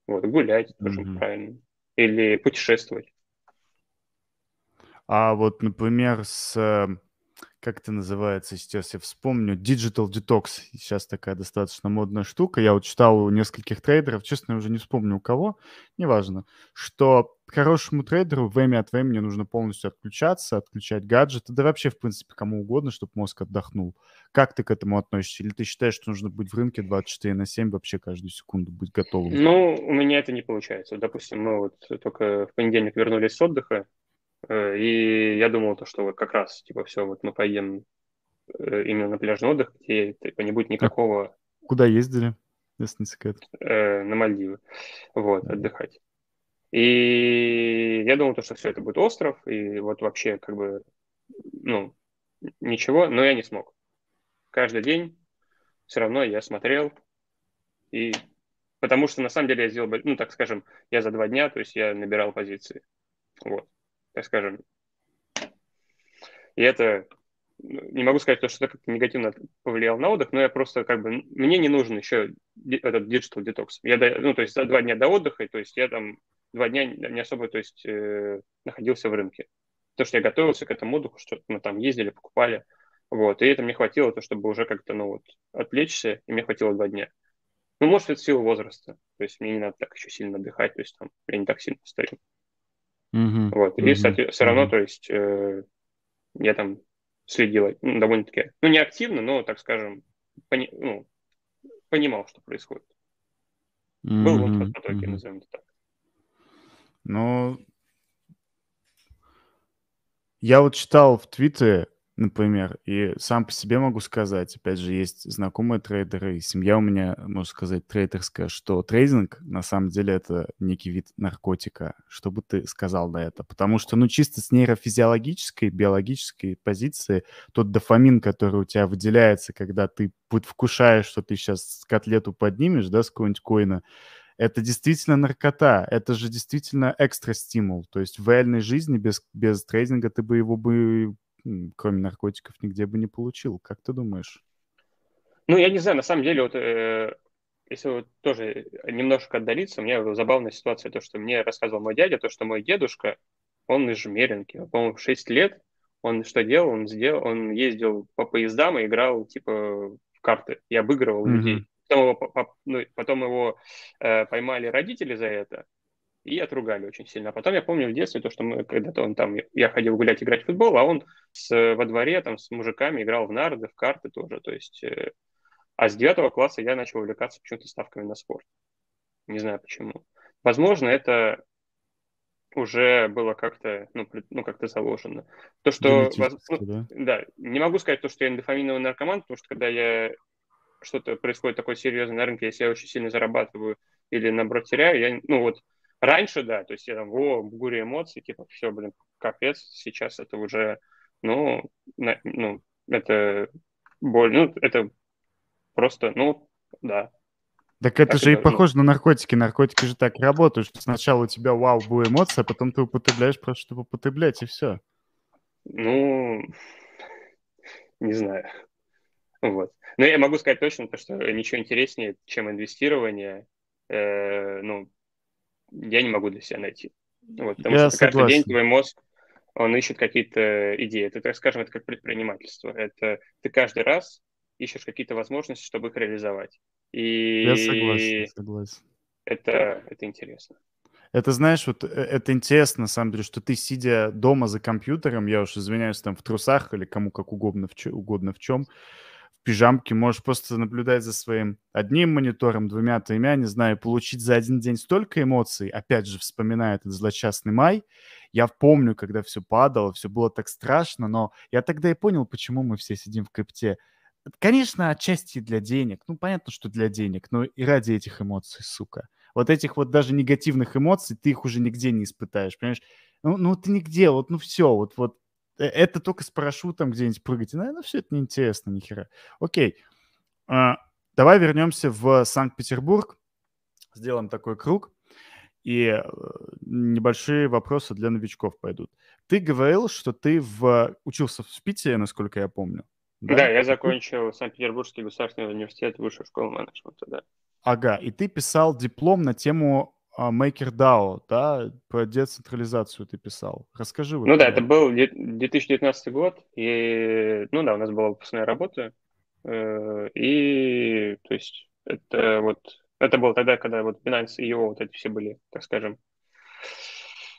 Вот, гулять тоже mm-hmm. правильно, или путешествовать. А вот, например, с... Как это называется сейчас, я вспомню, Digital Detox. Сейчас такая достаточно модная штука. Я вот читал у нескольких трейдеров, честно, я уже не вспомню у кого, неважно, что хорошему трейдеру время от времени нужно полностью отключаться, отключать гаджеты, да вообще, в принципе, кому угодно, чтобы мозг отдохнул. Как ты к этому относишься? Или ты считаешь, что нужно быть в рынке двадцать четыре на семь, вообще каждую секунду быть готовым? Ну, у меня это не получается. Допустим, мы вот только в понедельник вернулись с отдыха, и я думал, то, что вот как раз, типа, все, вот мы поедем именно на пляжный отдых, где типа, не будет никакого... Куда ездили, если не секрет? На Мальдивы, вот, да. Отдыхать. И я думал, то, что все это будет остров, и вот вообще, как бы, ну, ничего, но я не смог. Каждый день все равно я смотрел, и... потому что, на самом деле, я сделал, ну, так скажем, я за два дня, то есть я набирал позиции, вот. Так скажем, и это, не могу сказать, что это как-то негативно повлияло на отдых, но я просто как бы, мне не нужен еще этот digital detox. Я, ну, то есть за два дня до отдыха, то есть я там два дня не особо, то есть э, находился в рынке. Потому что я готовился к этому отдыху, что мы там ездили, покупали, вот, и это мне хватило, то, чтобы уже как-то, ну, вот, отвлечься, и мне хватило два дня. Ну, может, это в силу возраста, то есть мне не надо так еще сильно отдыхать, то есть там я не так сильно старею. Uh-huh. Вот. И uh-huh. все равно, то есть, э, я там следил, ну, довольно-таки, ну, не активно, но, так скажем, пони- ну, понимал, что происходит. Uh-huh. Был вот в потоке, uh-huh. назовем это так. Ну, я вот читал в Твиттере, например, и сам по себе могу сказать, опять же, есть знакомые трейдеры, и семья у меня, можно сказать, трейдерская, что трейдинг, на самом деле, это некий вид наркотика. Что бы ты сказал на это? Потому что, ну, чисто с нейрофизиологической, биологической позиции тот дофамин, который у тебя выделяется, когда ты предвкушаешь, что ты сейчас котлету поднимешь, да, с какого-нибудь коина, это действительно наркота, это же действительно экстра стимул. То есть в реальной жизни без, без трейдинга ты бы его бы... кроме наркотиков, нигде бы не получил. Как ты думаешь? Ну, я не знаю, на самом деле, вот э, если вот тоже немножко отдалиться, у меня забавная ситуация, то, что мне рассказывал мой дядя, то, что мой дедушка, он из Жмеринки, по-моему, в шесть лет он что делал? Он, сделал, он ездил по поездам и играл, типа, в карты и обыгрывал mm-hmm. людей. Потом его, по, по, ну, потом его э, поймали родители за это, и отругали очень сильно. А потом я помню в детстве то, что мы когда-то он там, я ходил гулять, играть в футбол, а он с, во дворе там с мужиками играл в нарды, в карты тоже. То есть, э, а с девятого класса я начал увлекаться почему-то ставками на спорт. Не знаю почему. Возможно, это уже было как-то, ну, ну, как-то заложено. То, что... Ну, да? да, не могу сказать то, что я дофаминовый наркоман, потому что когда я что-то происходит такое серьезное на рынке, если я очень сильно зарабатываю или, наоборот, теряю, я, ну, вот, раньше, да, то есть я там, о, буря эмоций, типа, все, блин, капец, сейчас это уже, ну, на, ну, это боль, ну, это просто, ну, да. Так это так же это, и похоже ну... на наркотики. Наркотики же так работают, что сначала у тебя вау, была эмоция, а потом ты употребляешь просто, чтобы употреблять, и все. Ну, не знаю. Вот. Но я могу сказать точно, что ничего интереснее, чем инвестирование, э, ну, я не могу для себя найти. Вот, потому я что согласен. Каждый день твой мозг, он ищет какие-то идеи. Это, так скажем, это как предпринимательство. Это ты каждый раз ищешь какие-то возможности, чтобы их реализовать. И я согласен, я согласен. Это, это интересно. Это, знаешь, вот это интересно, на самом деле, что ты, сидя дома за компьютером, я уж извиняюсь, там в трусах или кому как угодно в, че, угодно в чем, в пижамке, можешь просто наблюдать за своим одним монитором, двумя, тремя, не знаю, получить за один день столько эмоций. Опять же, вспоминая этот злочастный май, я помню, когда все падало, все было так страшно, но я тогда и понял, почему мы все сидим в крипте. Конечно, отчасти для денег. Ну, понятно, что для денег, но и ради этих эмоций, сука. Вот этих вот даже негативных эмоций ты их уже нигде не испытаешь, понимаешь? Ну, ну ты нигде, вот, ну все, вот, вот. Это только с парашютом где-нибудь прыгать. Наверное, все это неинтересно, нихера. Окей, а, давай вернемся в Санкт-Петербург, сделаем такой круг, и небольшие вопросы для новичков пойдут. Ты говорил, что ты в... учился в Питере, насколько я помню. Да? Да, я закончил Санкт-Петербургский государственный университет, высшую школу менеджмента, да. Ага, и ты писал диплом на тему MakerDAO, да, про децентрализацию ты писал. Расскажи. Ну вот да, мне. Это был две тысячи девятнадцатый год, и, ну да, у нас была выпускная работа, и, то есть, это вот, это было тогда, когда вот Binance и и о вот эти все были, так скажем,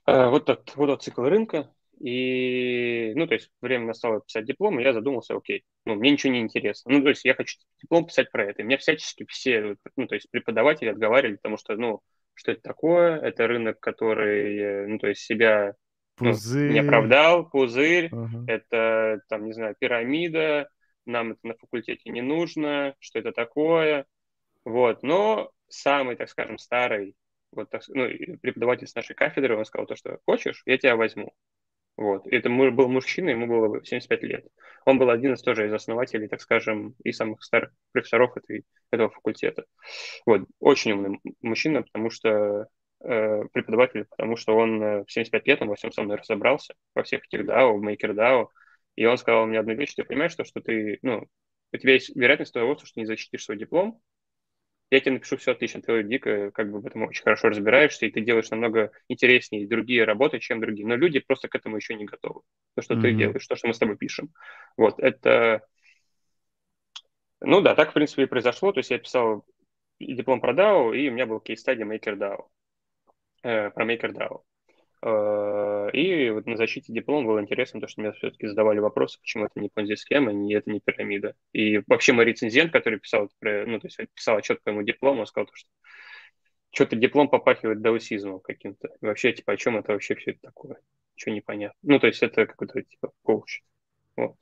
вот тот, вот тот цикл рынка. И, ну, то есть, время настало писать диплом, и я задумался, окей, ну, мне ничего не интересно. Ну, то есть, я хочу диплом писать про это. И меня всячески все, ну, то есть, преподаватели отговаривали, потому что, ну, что это такое? Это рынок, который, ну, то есть, себя ну, не оправдал, пузырь, ага. Это, там, не знаю, пирамида, нам это на факультете не нужно, что это такое, вот. Но самый, так скажем, старый, вот, так, ну, преподаватель с нашей кафедры, он сказал то, что хочешь, я тебя возьму. Вот. Это был мужчина, ему было семьдесят пять лет. Он был один из тоже из основателей, так скажем, и самых старых профессоров этой, этого факультета. Вот. Очень умный мужчина, потому что э, преподаватель, потому что он э, в семьдесят пять лет он во всем со мной разобрался, во всех этих дао, в MakerDAO. И он сказал мне одну вещь: ты понимаешь, что, что ты, ну, у тебя есть вероятность того, что ты не защитишь свой диплом. Я тебе напишу все отлично, ты дико как бы в этом очень хорошо разбираешься, и ты делаешь намного интереснее другие работы, чем другие. Но люди просто к этому еще не готовы. То, что mm-hmm. ты делаешь, то, что мы с тобой пишем. Вот, это... Ну да, так, в принципе, и произошло. То есть я писал диплом про дао, и у меня был кейс-стадия MakerDAO. Э, про MakerDAO. Э, и вот на защите диплома было интересно, то, что мне все-таки задавали вопросы, почему это не понзи-схема, не это не пирамида. И вообще мой рецензент, который писал, ну, то есть писал отчет по ему диплому, он сказал, что что-то диплом попахивает даосизмом каким-то. И вообще, типа, о чем это вообще все это такое? Ничего не понятно. Ну, то есть это какой-то, типа, коуч. Вот.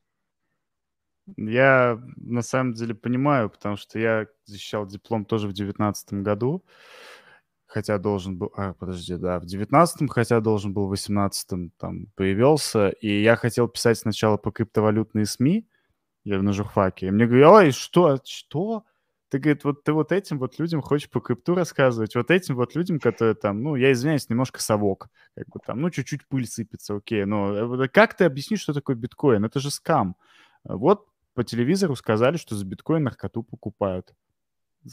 Я на самом деле понимаю, потому что я защищал диплом тоже в девятнадцатом году. Хотя должен был... А, подожди, да, в девятнадцатом, хотя должен был в восемнадцатом там появился. И я хотел писать сначала по криптовалютные СМИ, я на журфаке. И мне говорят, ой, что, что? Ты, говорит, вот ты вот этим вот людям хочешь по крипту рассказывать, вот этим вот людям, которые там, ну, я извиняюсь, немножко совок, как бы там, ну, чуть-чуть пыль сыпется, окей. Но как ты объяснишь, что такое биткоин? Это же скам. Вот по телевизору сказали, что за биткоин наркоту покупают.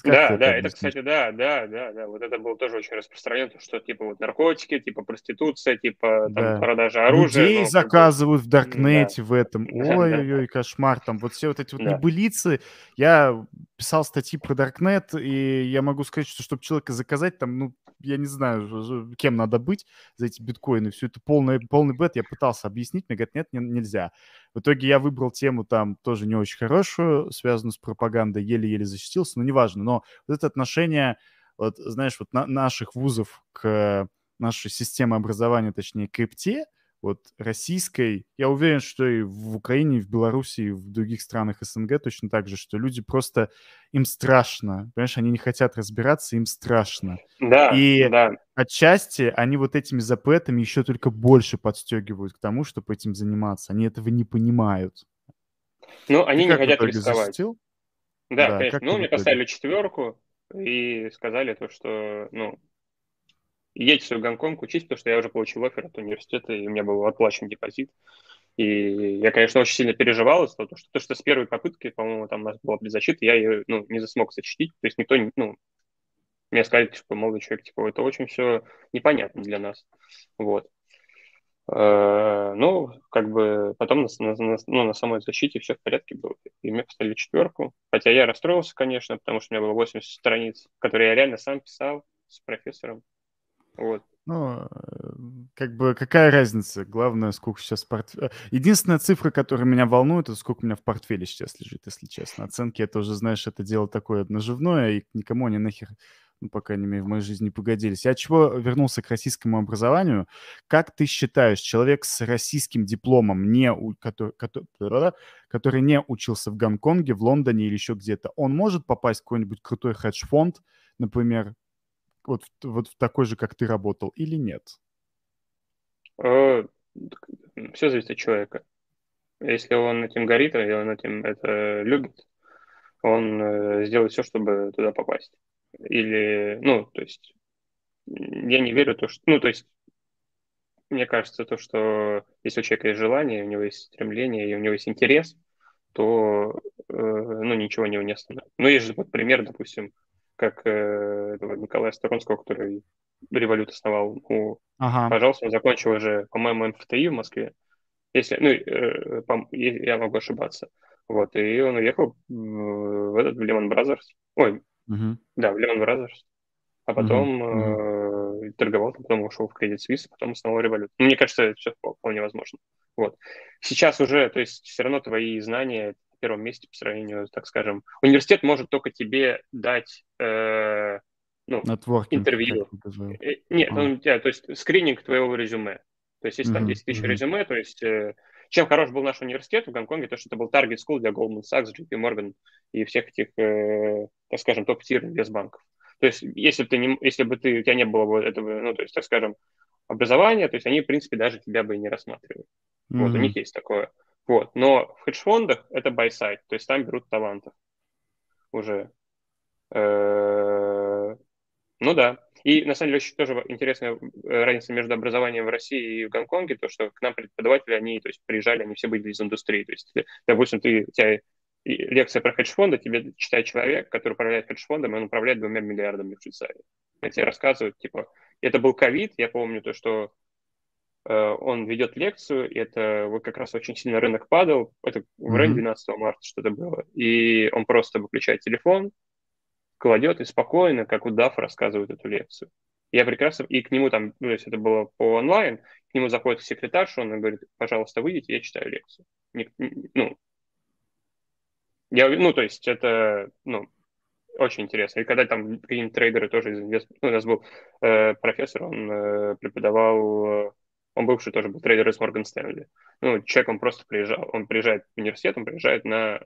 Как да, это да, объяснить? Это, кстати, да, да, да, да, вот это было тоже очень распространено, что типа вот наркотики, типа проституция, типа там, да. Продажа оружия. Людей но... заказывают в Даркнете да. в этом, ой-ой-ой, кошмар, там вот все вот эти вот да. небылицы, я писал статьи про Даркнет, и я могу сказать, что чтобы человека заказать, там, ну, я не знаю, кем надо быть за эти биткоины. Все это полный, полный бред. Я пытался объяснить, мне говорят, нет, не, нельзя. В итоге я выбрал тему там тоже не очень хорошую, связанную с пропагандой, еле-еле защитился, но неважно. Но вот это отношение, вот, знаешь, вот на, наших вузов к нашей системе образования, точнее, к крипте, вот российской, я уверен, что и в Украине, и в Беларуси, и в других странах СНГ точно так же, что люди просто, им страшно, понимаешь, они не хотят разбираться, им страшно. Да, и да. Отчасти они вот этими запретами еще только больше подстегивают к тому, чтобы этим заниматься. Они этого не понимают. Ну, они не хотят рисковать. Да, да, конечно. Ну, мне поставили четверку и сказали то, что, ну, едь в свой Гонконг учись, потому что я уже получил оффер от университета, и у меня был оплачен депозит. И я, конечно, очень сильно переживал из-за того, что, то, что с первой попытки, по-моему, там у нас была предзащита, я ее, ну, не смог защитить. То есть никто не... Ну, мне сказали, что молодой человек, типа, это очень все непонятно для нас. Вот. Ну, как бы потом на, на, ну, на самой защите все в порядке было. И мне поставили четверку. Хотя я расстроился, конечно, потому что у меня было восемьдесят страниц, которые я реально сам писал с профессором. Вот. Ну, как бы какая разница? Главное, сколько сейчас портфель. Единственная цифра, которая меня волнует, это сколько у меня в портфеле сейчас лежит, если честно. Оценки, это уже, знаешь, это дело такое наживное, и никому они нахер, ну, по крайней мере, в моей жизни не погодились. Я чего вернулся к российскому образованию? Как ты считаешь, человек с российским дипломом, не у... который... который не учился в Гонконге, в Лондоне или еще где-то, он может попасть в какой-нибудь крутой хедж-фонд, например, вот, вот такой же, как ты работал, или нет? Все зависит от человека. Если он этим горит, и он этим это любит, он сделает все, чтобы туда попасть. Или, ну, то есть, я не верю в то, что... Ну, то есть, мне кажется, то, что если у человека есть желание, у него есть стремление, и у него есть интерес, то, ну, ничего у него не остановит. Ну, есть же вот пример, допустим, как э, Николая Сторонского, который Revolut основал. Ну, ага. Пожалуйста, он закончил уже, по-моему, МФТИ в Москве. Если, ну, э, по, я могу ошибаться. Вот, и он уехал в этот в Lehman Brothers. Ой, угу. Да, в Lehman Brothers. А потом угу. э, торговал, потом ушел в Credit Suisse, потом основал Revolut. Ну, мне кажется, это все вполне возможно. Вот. Сейчас уже, то есть, все равно твои знания... в первом месте по сравнению, так скажем. Университет может только тебе дать э, ну, интервью. Нет, он у тебя, то есть скрининг твоего резюме. То есть если mm-hmm. там десять тысяч mm-hmm. резюме, то есть э, чем хорош был наш университет в Гонконге, то что это был Target School для Goldman Sachs, джей пи Morgan и всех этих, э, так скажем, топ-тир инвестбанков. То есть если бы, ты не, если бы ты, у тебя не было бы этого, ну, то есть, так скажем, образования, то есть они, в принципе, даже тебя бы и не рассматривали. Mm-hmm. Вот у них есть такое. Вот. Но в хедж-фондах это buy-side, то есть там берут талантов уже. Э-э- ну да. И на самом деле еще тоже интересная разница между образованием в России и в Гонконге, то что к нам преподаватели, они то есть, приезжали, они все были из индустрии. То есть, допустим, ты, у тебя лекция про хедж-фонды, тебе читает человек, который управляет хедж-фондом, и он управляет двумя миллиардами в Швейцарии. И тебе рассказывают, типа, это был ковид, я помню то, что он ведет лекцию, и это вот как раз очень сильно рынок падал, это в районе двенадцатого марта что-то было, и он просто выключает телефон, кладет и спокойно, как удав, рассказывает эту лекцию. Я прекрасно, и к нему там, ну, то есть это было по онлайн, к нему заходит секретарша, он говорит, пожалуйста, выйдите, я читаю лекцию. Не, ну, я, ну, то есть это, ну, очень интересно. И когда там какие-нибудь трейдеры тоже из инвестмента, ну, у нас был э, профессор, он э, преподавал... Он бывший тоже был трейдер из Морган Стэнли. Ну, человек, он просто приезжал. Он приезжает в университет, он приезжает на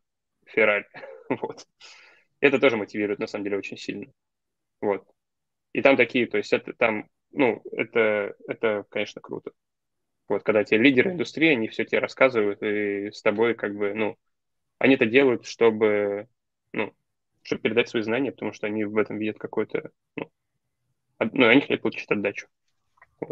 Феррари. Вот. Это тоже мотивирует, на самом деле, очень сильно. Вот. И там такие, то есть это там, ну, это, это конечно, круто. Вот, когда те лидеры индустрии, они все тебе рассказывают, и с тобой как бы, ну, они это делают, чтобы, ну, чтобы передать свои знания, потому что они в этом видят какой-то, ну, од... ну они хотят получить отдачу.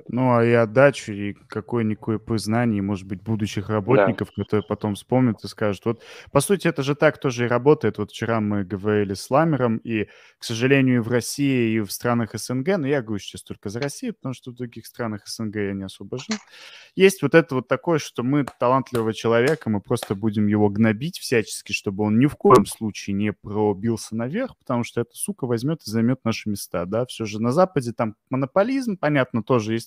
Ну, а и отдачу, и какое-никакое познание, может быть, будущих работников, да. которые потом вспомнят и скажут. Вот, по сути, это же так тоже и работает. Вот вчера мы говорили с Ламером, и, к сожалению, в России и в странах СНГ, но я говорю сейчас только за Россию, потому что в других странах СНГ я не особо жил, есть вот это вот такое, что мы талантливого человека, мы просто будем его гнобить всячески, чтобы он ни в коем случае не пробился наверх, потому что эта сука возьмет и займет наши места, да. Все же на Западе там монополизм, понятно, тоже есть.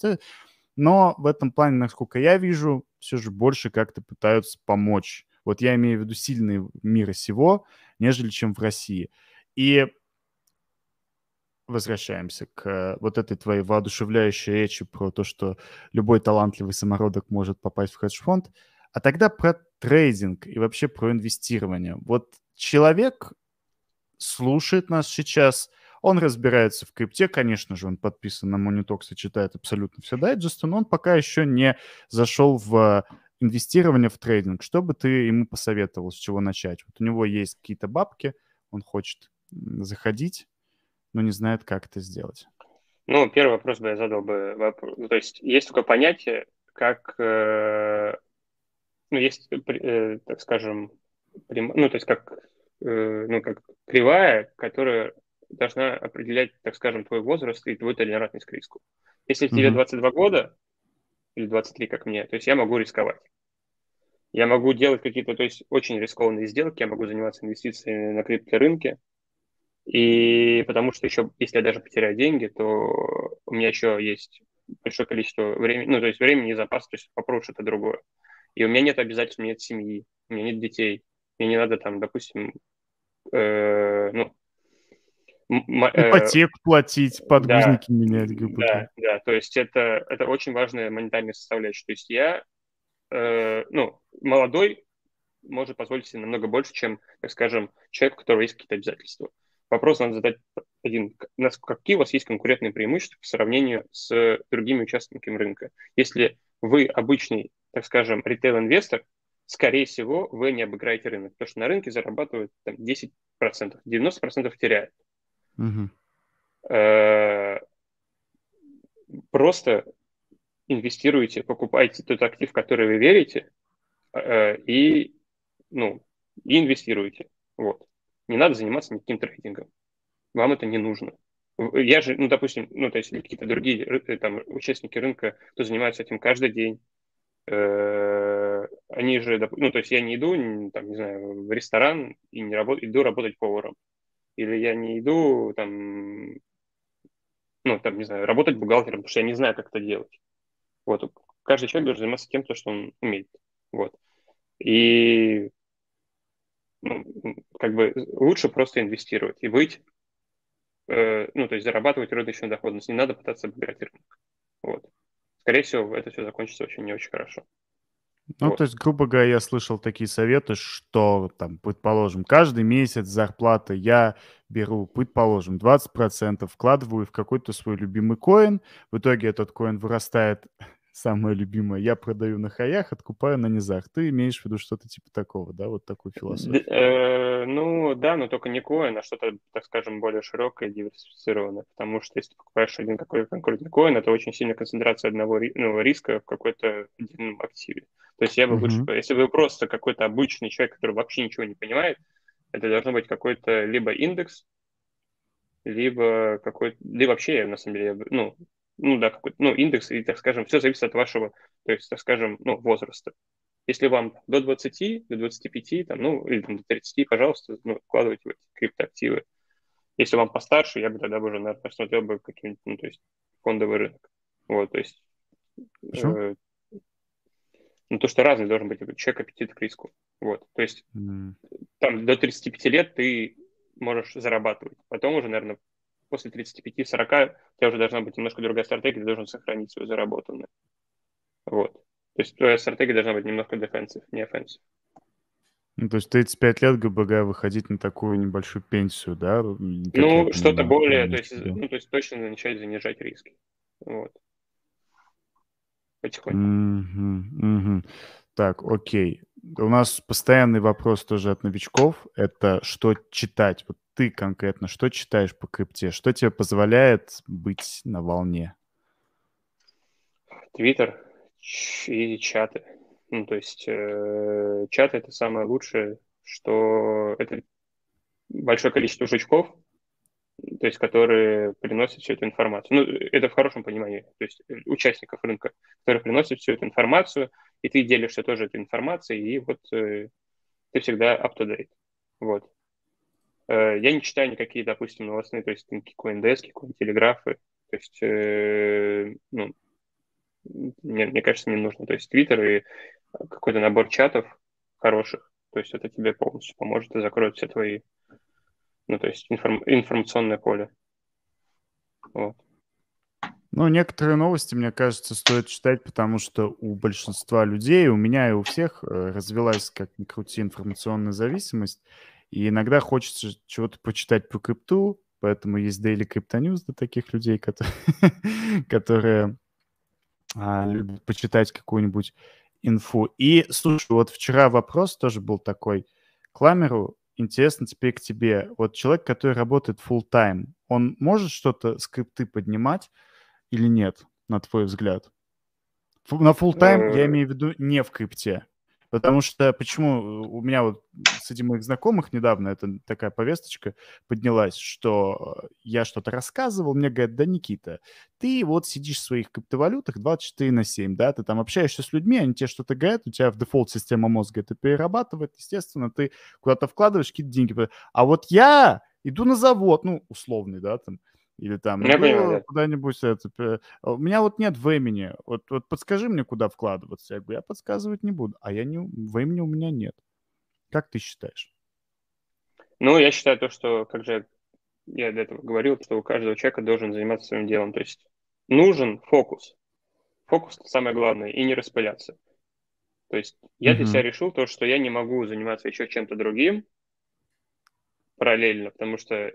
Но в этом плане, насколько я вижу, все же больше как-то пытаются помочь. Вот я имею в виду сильные мира сего, нежели чем в России. И возвращаемся к вот этой твоей воодушевляющей речи про то, что любой талантливый самородок может попасть в хедж-фонд. А тогда про трейдинг и вообще про инвестирование. Вот человек слушает нас сейчас, он разбирается в крипте, конечно же, он подписан на MoniTalks и читает абсолютно все дайджесты, но он пока еще не зашел в инвестирование, в трейдинг. Что бы ты ему посоветовал, с чего начать? Вот у него есть какие-то бабки, он хочет заходить, но не знает, как это сделать. Ну, первый вопрос бы я задал бы. Вопрос. То есть есть такое понятие, как, ну, есть, так скажем, прям, ну, то есть как, ну, как кривая, которая должна определять, так скажем, твой возраст и твою толерантность к риску. Если тебе двадцать два года, или двадцать три, как мне, то есть я могу рисковать. Я могу делать какие-то, то есть очень рискованные сделки, я могу заниматься инвестициями на крипторынке, и потому что еще, если я даже потеряю деньги, то у меня еще есть большое количество времени, ну, то есть времени и запас, то есть попробую что-то другое. И у меня нет обязательств, у меня нет семьи, у меня нет детей, мне не надо там, допустим, э, ну, ипотеку платить, подгузники да, менять. Да, да, то есть это, это очень важная монетарная составляющая. То есть я, э, ну, молодой может позволить себе намного больше, чем, так скажем, человек, у которого есть какие-то обязательства. Вопрос надо задать один. Какие у вас есть конкурентные преимущества по сравнению с другими участниками рынка? Если вы обычный, так скажем, ритейл-инвестор, скорее всего, вы не обыграете рынок, потому что на рынке зарабатывают там, десять процентов, девяносто процентов теряют. Uh-huh. Просто инвестируйте, покупайте тот актив, в который вы верите, и, ну, и инвестируйте. Вот. Не надо заниматься никаким трейдингом. Вам это не нужно. Я же, ну, допустим, ну, то есть какие-то другие там, участники рынка, кто занимается этим каждый день, они же, ну, то есть я не иду, там, не знаю, в ресторан и не работаю, иду работать поваром. Или я не иду, там, ну, там, не знаю, работать бухгалтером, потому что я не знаю, как это делать. Вот. Каждый человек должен заниматься тем, что он умеет. Вот. И, ну, как бы, лучше просто инвестировать и быть, э, ну, то есть зарабатывать рыночную доходность. Не надо пытаться обыграть рынок. Вот. Скорее всего, это все закончится очень не очень хорошо. Ну, вот. То есть, грубо говоря, я слышал такие советы, что, там, предположим, каждый месяц зарплаты я беру, предположим, двадцать процентов, вкладываю в какой-то свой любимый коин, в итоге этот коин вырастает, самое любимое, я продаю на хаях, откупаю на низах. Ты имеешь в виду что-то типа такого, да, вот такую философию? Э, ну, да, но только не коин, а что-то, так скажем, более широкое, диверсифицированное, потому что если ты покупаешь один какой-то конкретный коин, это очень сильная концентрация одного ну, риска в какой-то отдельном активе. То есть я бы лучше, uh-huh. если вы просто какой-то обычный человек, который вообще ничего не понимает, это должно быть какой-то либо индекс, либо какой-то, да и вообще, на самом деле, ну, ну да, какой-то, ну, индекс, и, так скажем, все зависит от вашего, то есть, так скажем, ну, возраста. Если вам до двадцати, до двадцати пяти, там, ну, или там, до тридцати, пожалуйста, ну, вкладывайте в эти криптоактивы. Если вам постарше, я бы тогда уже, наверное, посмотрел бы какие-нибудь, ну, то есть, фондовый рынок. Вот, то есть, э, ну, то, что разный должен быть, человек аппетит к риску. Вот, то есть, mm. там, до тридцати пяти лет ты можешь зарабатывать, потом уже, наверное, после тридцати пяти сорока у тебя уже должна быть немножко другая стратегия, ты должен сохранить свою заработанную. Вот. То есть твоя стратегия должна быть немножко defensive, не offensive. Ну, то есть тридцать пять лет, грубо говоря, выходить на такую небольшую пенсию, да? Как ну, я, что-то да, более, то есть, ну, то есть точно начать занижать риски. Вот. Потихоньку. Mm-hmm, mm-hmm. Так, окей. У нас постоянный вопрос тоже от новичков. Это что читать? Вот ты конкретно что читаешь по крипте? Что тебе позволяет быть на волне? Твиттер и чаты. Ну, то есть э, чаты – это самое лучшее, что это большое количество жучков, то есть которые приносят всю эту информацию. Ну, это в хорошем понимании, то есть участников рынка, которые приносят всю эту информацию, и ты делишься тоже этой информацией, и вот э, ты всегда up-to-date. Вот. Э, я не читаю никакие, допустим, новостные, то есть CoinDesk, CoinTelegraph, то есть, э, ну, мне, мне кажется, не нужно, то есть Твиттер и какой-то набор чатов хороших, то есть это тебе полностью поможет и закроет все твои, ну, то есть информ, информационное поле. Вот. Ну, некоторые новости, мне кажется, стоит читать, потому что у большинства людей, у меня и у всех развилась, как ни крути, информационная зависимость, и иногда хочется чего-то почитать по крипту, поэтому есть Daily Crypto News для таких людей, которые любят почитать какую-нибудь инфу. И, слушай, вот вчера вопрос тоже был такой. Кламеру, интересно теперь к тебе. Вот человек, который работает full-time, он может что-то с крипты поднимать или нет, на твой взгляд? На full-time я имею в виду не в крипте. Потому что, почему у меня вот среди моих знакомых недавно это такая повесточка поднялась, что я что-то рассказывал, мне говорят, да, Никита, ты вот сидишь в своих криптовалютах двадцать четыре на семь, да, ты там общаешься с людьми, они тебе что-то говорят, у тебя в дефолт система мозга это перерабатывает, естественно, ты куда-то вкладываешь какие-то деньги. А вот я иду на завод, ну, условный, да, там, или там или куда-нибудь. Это, у меня вот нет времени. Вот, вот подскажи мне, куда вкладываться. Я говорю, я подсказывать не буду, а я не, времени у меня нет. Как ты считаешь? Ну, я считаю то, что, как же я до этого говорил, что у каждого человека должен заниматься своим делом. То есть нужен фокус. Фокус – самое главное, и не распыляться. То есть я mm-hmm. для себя решил то, что я не могу заниматься еще чем-то другим параллельно, потому что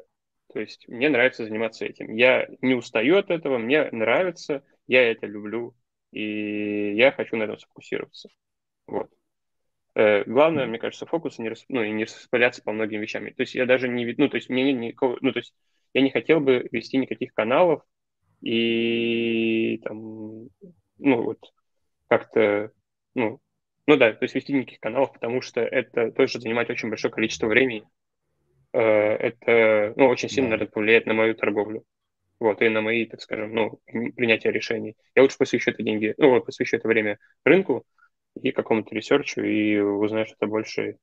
то есть мне нравится заниматься этим. Я не устаю от этого, мне нравится, я это люблю, и я хочу на этом сфокусироваться. Вот. Э, главное, мне кажется, фокус, не, ну, и не распыляться по многим вещам. То есть я даже не... Ну, то есть мне никого... Ну, то есть я не хотел бы вести никаких каналов и там... Ну, вот как-то... Ну, ну да, то есть вести никаких каналов, потому что это тоже занимает очень большое количество времени. Это, ну, очень сильно, наверное, повлияет на мою торговлю. Вот, и на мои, так скажем, ну, принятие решений. Я лучше посвящу это деньги, ну, посвящу это время рынку и какому-то ресерчу, и узнаю что-то больше,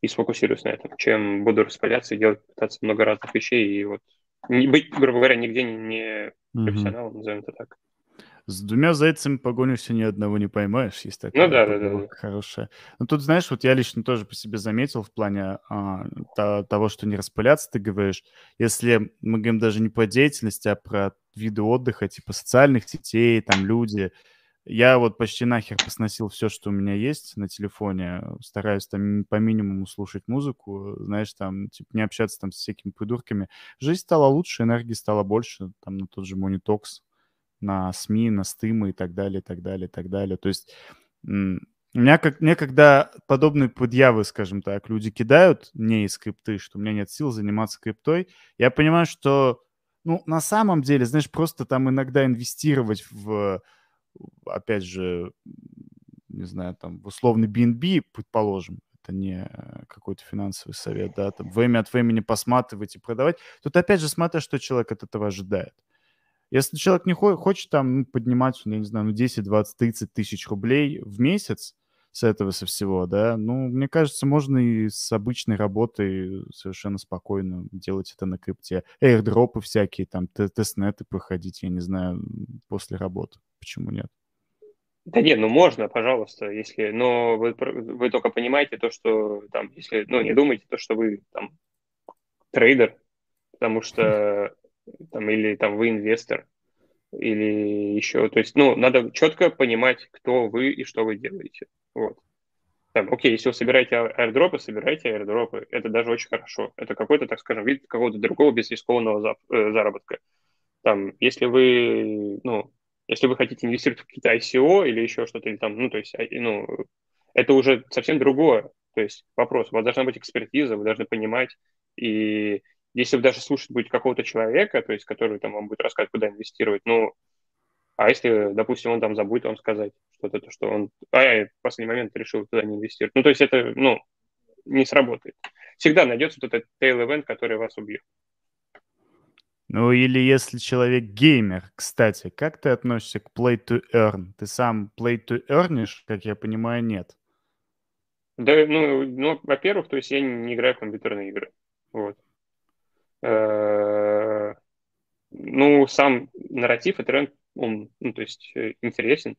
и сфокусируюсь на этом, чем буду распыляться и делать, пытаться много разных вещей, и вот не быть, грубо говоря, нигде не профессионалом, mm-hmm. назовем это так. С двумя зайцами погонишься, ни одного не поймаешь. Есть такая ну, да, да, да. хорошая. Но тут, знаешь, вот я лично тоже по себе заметил в плане а, та, того, что не распыляться, ты говоришь. Если мы говорим даже не про деятельность, а про виды отдыха, типа социальных сетей, там люди. Я вот почти нахер посносил все, что у меня есть на телефоне. Стараюсь там по минимуму слушать музыку, знаешь, там, типа, не общаться там с всякими придурками. Жизнь стала лучше, энергии стало больше. Там на тот же MoniTalks, на СМИ, на стримы и так далее, и так далее, и так далее. То есть у меня, как, мне когда подобные подъявы, скажем так, люди кидают мне из крипты, что у меня нет сил заниматься криптой, я понимаю, что, ну, на самом деле, знаешь, просто там иногда инвестировать в, опять же, не знаю, там, в условный би эн би, предположим, это не какой-то финансовый совет, да, там, время от времени посматривать и продавать. Тут, опять же, смотря, что человек от этого ожидает. Если человек не хочет там поднимать, я не знаю, ну десять, двадцать, тридцать тысяч рублей в месяц с этого со всего, да, ну, мне кажется, можно и с обычной работой совершенно спокойно делать это на крипте. Эйрдропы всякие, там, тестнеты проходить, я не знаю, после работы. Почему нет? Да нет, ну можно, пожалуйста, если, но вы, вы только понимаете то, что там, если, ну, не думайте то, что вы там трейдер, потому что там, или там вы инвестор, или еще, то есть, ну, надо четко понимать, кто вы и что вы делаете, вот. Там, окей, если вы собираете аирдропы, собирайте аирдропы, это даже очень хорошо, это какой-то, так скажем, вид какого-то другого безрискованного заработка. Там, если вы, ну, если вы хотите инвестировать в какие-то ай си о или еще что-то, или там, ну, то есть, ну, это уже совсем другое, то есть, вопрос, у вас должна быть экспертиза, вы должны понимать, и если вы даже слушать будете какого-то человека, то есть, который там вам будет рассказывать, куда инвестировать, ну, А если, допустим, он там забудет вам сказать что-то, то, что он а, в последний момент решил туда не инвестировать. Ну, то есть это, ну, не сработает. Всегда найдется вот этот tail-event, который вас убьет. Ну, или если человек геймер, кстати, как ты относишься к play-to-earn? Ты сам play-to-earnишь, как я понимаю, нет? Да, ну, ну, во-первых, то есть я не играю в компьютерные игры. Вот. Ну, сам нарратив и тренд, он, ну, то есть, интересен.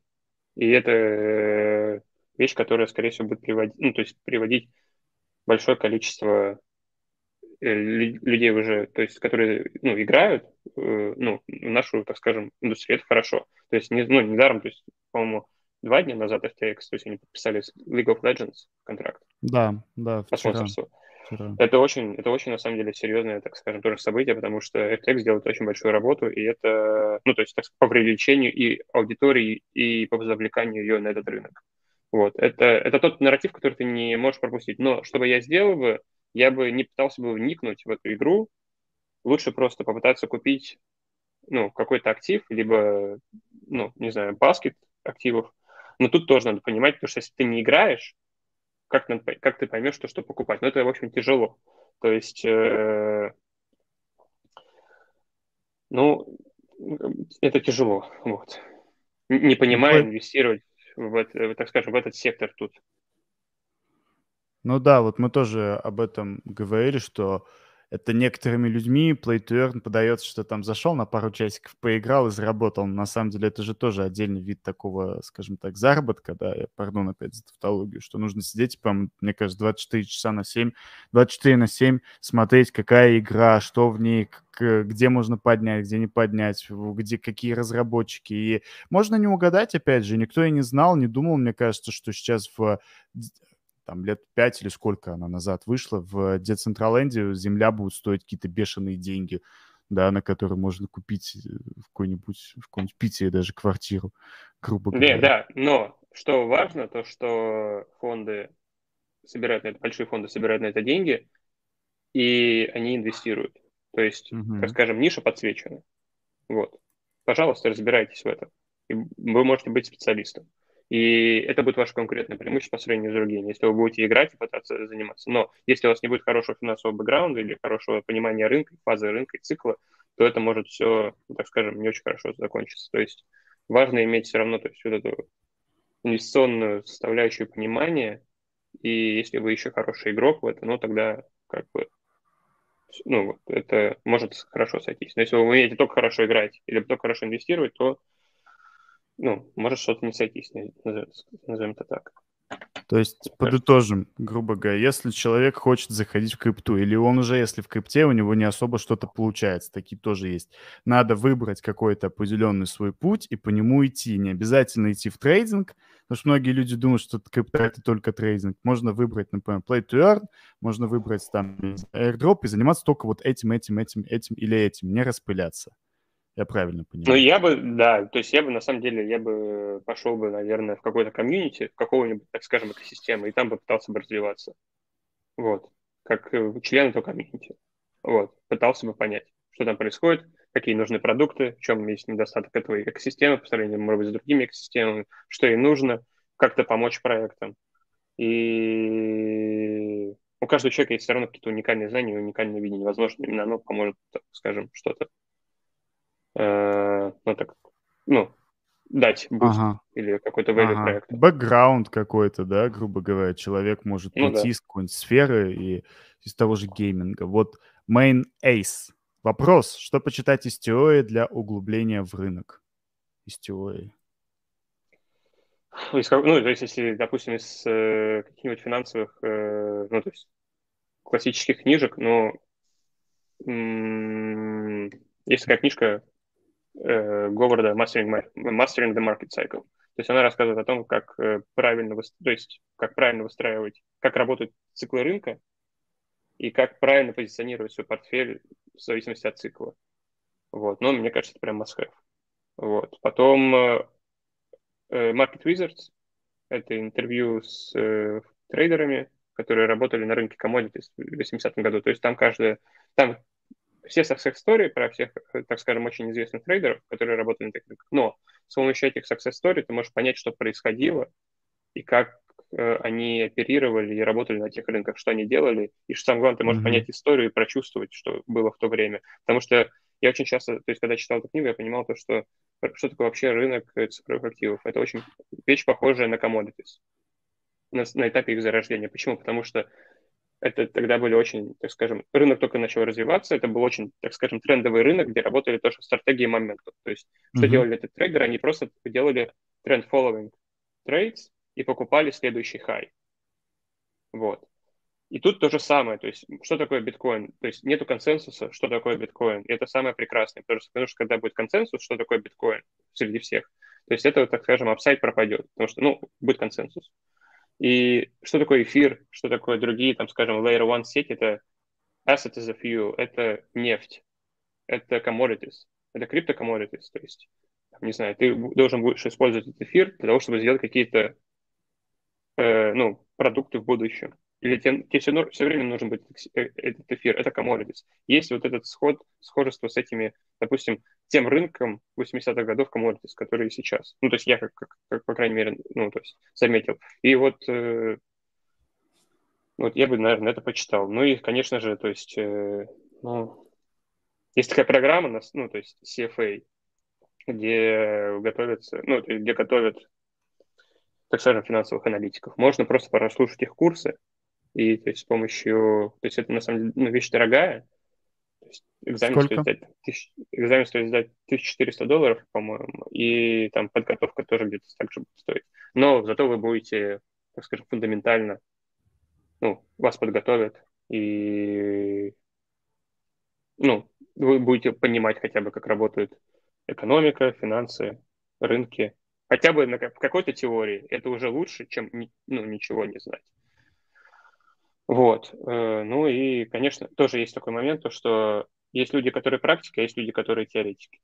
И это вещь, которая, скорее всего, будет приводить, ну, то есть, приводить большое количество людей уже, то есть, которые, ну, играют, ну, в нашу, так скажем, индустрию, это хорошо. То есть, не, ну, недаром, то есть, по-моему, два дня назад эф ти экс, то есть, они подписали с League of Legends контракт. Да, да, по спонсорству. Это очень, это очень, на самом деле, серьезное, так скажем, тоже событие, потому что эф ти экс делает очень большую работу, и это, ну, то есть, так сказать, по привлечению и аудитории, и по завлеканию ее на этот рынок. Вот, это, это тот нарратив, который ты не можешь пропустить. Но что бы я сделал бы, я бы не пытался бы вникнуть в эту игру, лучше просто попытаться купить, ну, какой-то актив, либо, ну, не знаю, баскет активов. Но тут тоже надо понимать, потому что если ты не играешь, Как, как ты поймешь, что, что покупать? Но это, в общем, тяжело. То есть, э, ну, это тяжело. Вот. Не понимая, инвестировать, в, так скажем, в этот сектор тут. Ну да, вот мы тоже об этом говорили, что это некоторыми людьми play-to-earn подается, что там зашел на пару часиков, поиграл и заработал. На самом деле это же тоже отдельный вид такого, скажем так, заработка, да, я, пардон, опять за тавтологию, что нужно сидеть, по-моему, мне кажется, двадцать четыре часа на семь, двадцать четыре на семь смотреть, какая игра, что в ней, как, где можно поднять, где не поднять, где какие разработчики. И можно не угадать, опять же, никто и не знал, не думал, мне кажется, что сейчас в... Там лет пять или сколько она назад вышла, в Децентраленде земля будет стоить какие-то бешеные деньги, да, на которые можно купить в какой-нибудь, в каком-нибудь Питере даже квартиру, грубо говоря. Да, да, но что важно, то что фонды собирают на это, большие фонды собирают на это деньги, и они инвестируют. То есть, угу. так скажем, ниша подсвечена. Вот. Пожалуйста, разбирайтесь в этом. И вы можете быть специалистом. И это будет ваше конкурентное преимущество по сравнению с другими, если вы будете играть и пытаться заниматься. Но если у вас не будет хорошего финансового бэкграунда или хорошего понимания рынка, фазы рынка и цикла, то это может все, так скажем, не очень хорошо закончиться. То есть важно иметь все равно, то есть, вот эту инвестиционную составляющую понимания. И если вы еще хороший игрок в это, ну тогда как бы, ну вот, это может хорошо сойтись. Но если вы умеете только хорошо играть или только хорошо инвестировать, то ну, может что-то не сойтись, назовем это так. То есть, подытожим, грубо говоря, если человек хочет заходить в крипту, или он уже, если в крипте, у него не особо что-то получается, такие тоже есть. Надо выбрать какой-то определенный свой путь и по нему идти. Не обязательно идти в трейдинг, потому что многие люди думают, что крипта – это только трейдинг. Можно выбрать, например, play-to-earn, можно выбрать там airdrop и заниматься только вот этим, этим, этим, этим или этим, не распыляться. Я правильно понимаю? Ну, я бы, да, то есть я бы, на самом деле, я бы пошел бы, наверное, в какой-то комьюнити, в какого-нибудь, так скажем, экосистемы, и там бы пытался бы развиваться. Вот. Как член этого комьюнити. Вот. Пытался бы понять, что там происходит, какие нужны продукты, в чем есть недостаток этого экосистемы, по сравнению, может быть, с другими экосистемами, что ей нужно, как-то помочь проектам. И у каждого человека есть все равно какие-то уникальные знания, уникальные видения. Возможно, именно оно поможет, так скажем, что-то. Ну, так, ну, дать буст ага. или какой-то value ага. проект. Бэкграунд какой-то, да, грубо говоря, человек может ну, прийти да. из какой-нибудь сферы и из того же гейминга. Вот Main Ace. Вопрос, что почитать из теории для углубления в рынок? Из теории. Ну, то есть, если, допустим, из э, каких-нибудь финансовых, э, ну, то есть, классических книжек, но м- есть такая книжка Говарда Mastering, Mastering the Market Cycle. То есть она рассказывает о том, как правильно, то есть как правильно выстраивать, как работают циклы рынка и как правильно позиционировать свой портфель в зависимости от цикла. Вот. Но мне кажется, это прям must-have. Вот. Потом Market Wizards – это интервью с трейдерами, которые работали на рынке commodities в восьмидесятом году. То есть там каждая... Там все success story про всех, так скажем, очень известных трейдеров, которые работали на таких. Но с помощью этих success story ты можешь понять, что происходило и как э, они оперировали и работали на тех рынках, что они делали. И что самое главное, ты можешь mm-hmm. понять историю и прочувствовать, что было в то время. Потому что я очень часто, то есть когда читал эту книгу, я понимал то, что что такое вообще рынок цифровых активов. Это очень вещь, похожая на commodities на, на этапе их зарождения. Почему? Потому что это тогда были очень, так скажем, рынок только начал развиваться, это был очень, так скажем, трендовый рынок, где работали тоже стратегии моментов. То есть, что mm-hmm. делали эти трейдеры, они просто делали тренд-фолловинг трейдс и покупали следующий хай. Вот. И тут то же самое, то есть, что такое биткоин? То есть, нету консенсуса, что такое биткоин. И это самое прекрасное, потому что, потому что когда будет консенсус, что такое биткоин среди всех, то есть, это, так скажем, апсайд пропадет, потому что, ну, будет консенсус. И что такое эфир, что такое другие, там, скажем, layer one сети, это asset as a fuel, это нефть, это commodities, это крипто commodities, то есть, не знаю, ты должен будешь использовать этот эфир для того, чтобы сделать какие-то, э, ну, продукты в будущем. Или тебе, тебе все, все время нужен будет этот эфир, это commodities. Есть вот этот сход, схожество с этими, допустим, тем рынком восьмидесятых годов commodities, который сейчас. Ну, то есть я, как, как, как по крайней мере, ну, то есть заметил. И вот, э, вот я бы, наверное, это почитал. Ну и, конечно же, то есть, э, ну, есть такая программа, ну, то есть си эф эй, где готовятся, ну, где готовят, так скажем, финансовых аналитиков. Можно просто прослушать их курсы. И то есть с помощью, то есть это на самом деле, ну, вещь дорогая. То есть, экзамен, стоит сдать, тысяч, экзамен стоит сдать тысяча четыреста долларов, по-моему, и там подготовка тоже где-то так же будет стоить. Но зато вы будете, так скажем, фундаментально, ну, вас подготовят, и, ну, вы будете понимать хотя бы, как работает экономика, финансы, рынки. Хотя бы на, в какой-то теории это уже лучше, чем, ну, ничего не знать. Вот, ну и, конечно, тоже есть такой момент, то, что есть люди, которые практики, а есть люди, которые теоретики.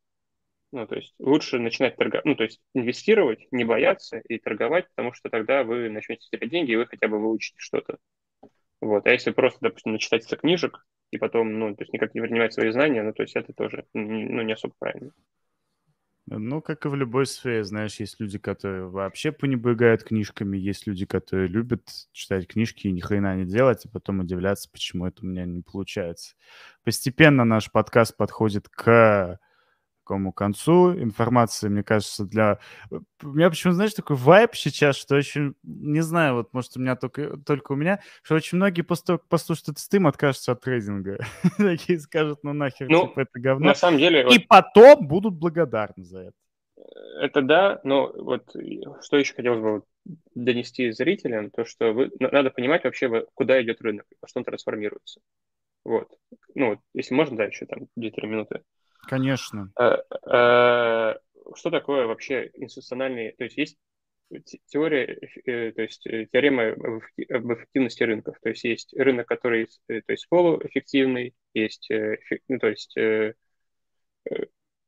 Ну, то есть лучше начинать торговать, ну, то есть инвестировать, не бояться и торговать, потому что тогда вы начнете терять деньги, и вы хотя бы выучите что-то. Вот, а если просто, допустим, начитаться книжек, и потом, ну, то есть никак не принимать свои знания, ну, то есть это тоже, ну, не особо правильно. Ну, как и в любой сфере, знаешь, есть люди, которые вообще пренебрегают книжками, есть люди, которые любят читать книжки и ни хрена не делать, а потом удивляться, почему это у меня не получается. Постепенно наш подкаст подходит к такому концу. Информация, мне кажется, для... У меня почему-то, знаешь, такой вайб сейчас, что очень... Не знаю, вот, может, у меня только, только у меня, что очень многие после послушают стрим, откажутся от трейдинга. Такие скажут, ну, нахер, ну, типа, это говно. На самом деле... И вот... потом будут благодарны за это. Это да, но вот что еще хотелось бы донести зрителям, то, что вы... надо понимать вообще, куда идет рынок, во что он трансформируется. Вот. Ну, вот, если можно, да, еще там две-три минуты. Конечно. Что такое вообще институциональные... То есть есть теория, то есть теорема об эффективности рынков. То есть есть рынок, который, то есть полуэффективный, есть, ну, то есть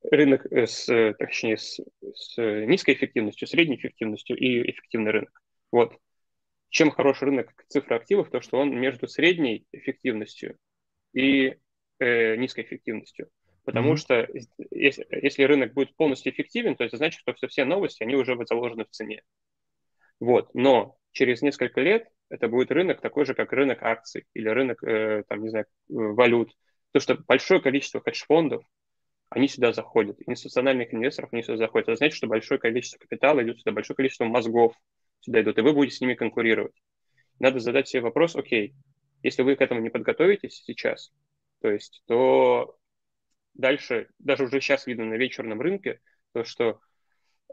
рынок с, точнее, с, с низкой эффективностью, средней эффективностью и эффективный рынок. Вот. Чем хорош рынок цифроактивов, то что он между средней эффективностью и э, низкой эффективностью. Потому mm-hmm. что если, если рынок будет полностью эффективен, то это значит, что все новости, они уже заложены в цене. Вот. Но через несколько лет это будет рынок такой же, как рынок акций или рынок, э, там, не знаю, валют. Потому что большое количество хедж-фондов, они сюда заходят. Институциональных инвесторов они сюда заходят. Это значит, что большое количество капитала идет сюда, большое количество мозгов сюда идут, и вы будете с ними конкурировать. Надо задать себе вопрос, окей, если вы к этому не подготовитесь сейчас, то есть, то... Дальше, даже уже сейчас видно на вечерном рынке, то, что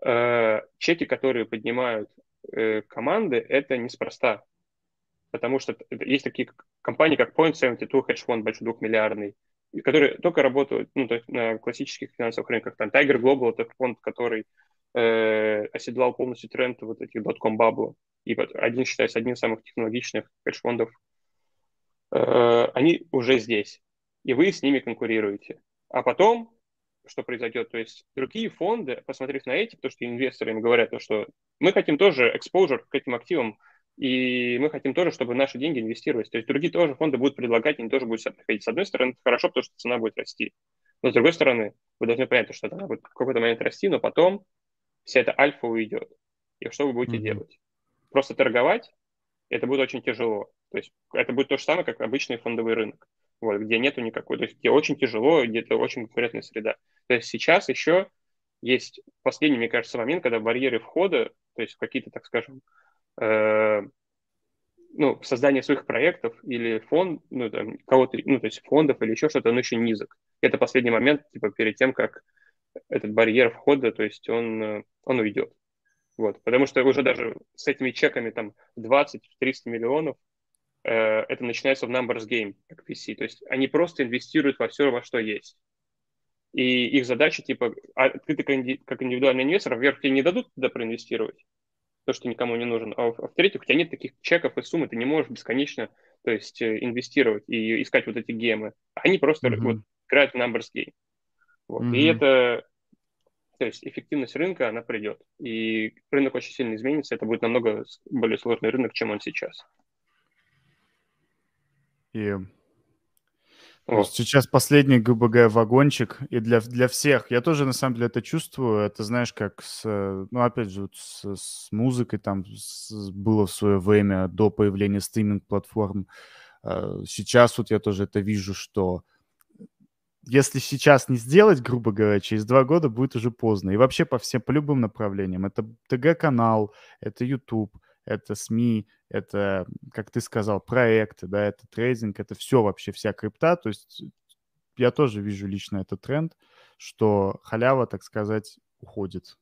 э, чеки, которые поднимают э, команды, это неспроста. Потому что есть такие компании, как пойнт семьдесят два, хедж-фонд большой двухмиллиардный, которые только работают, ну, то есть на классических финансовых рынках. Там Tiger Global – это фонд, который э, оседлал полностью тренд вот этих dot-com-бабл. И вот один считается одним из самых технологичных хедж-фондов. Э, они уже здесь, и вы с ними конкурируете. А потом, что произойдет, то есть другие фонды, посмотрев на эти, потому что инвесторы им говорят, что мы хотим тоже exposure к этим активам И мы хотим тоже, чтобы наши деньги инвестировались. То есть другие тоже фонды будут предлагать, они тоже будут приходить. С одной стороны, это хорошо, потому что цена будет расти. Но с другой стороны, вы должны понять, что она будет в какой-то момент расти, но потом вся эта альфа уйдет. И что вы будете mm-hmm. делать? Просто торговать, это будет очень тяжело. То есть это будет то же самое, как обычный фондовый рынок, вот, где нету никакой. То есть где очень тяжело, где-то очень конкурентная среда. То есть сейчас еще есть последний, мне кажется, момент, когда барьеры входа, то есть какие-то, так скажем, Э, ну, создание своих проектов или фонд, ну, там, кого-то, ну, то есть фондов или еще что-то, он еще низок. Это последний момент, типа, перед тем, как этот барьер входа, то есть он, он уйдет. Вот, потому что уже даже с этими чеками, там, двадцать-триста миллионов, э, это начинается в numbers game, как ви си, то есть они просто инвестируют во все, во что есть. И их задача, типа, а ты, ты как индивидуальный инвестор, вверх тебе не дадут туда проинвестировать, то, что никому не нужен. А в-третьих, у тебя нет таких чеков и сумм, ты не можешь бесконечно, то есть, инвестировать и искать вот эти гемы. Они просто mm-hmm. вот, играют в numbers game. Вот. Mm-hmm. И это, то есть, эффективность рынка, она придет. И рынок очень сильно изменится, это будет намного более сложный рынок, чем он сейчас. И вот. Сейчас последний, грубо говоря, вагончик, и для, для всех. Я тоже, на самом деле, это чувствую. Это, знаешь, как, с, ну, опять же, вот с, с музыкой там с, было в свое время до появления стриминг-платформ. Сейчас вот я тоже это вижу, что если сейчас не сделать, грубо говоря, через два года будет уже поздно. И вообще по всем, по любым направлениям. Это ТГ-канал, это YouTube, это СМИ, это, как ты сказал, проекты, да, это трейдинг, это все вообще, вся крипта. То есть я тоже вижу лично этот тренд, что халява, так сказать, уходит.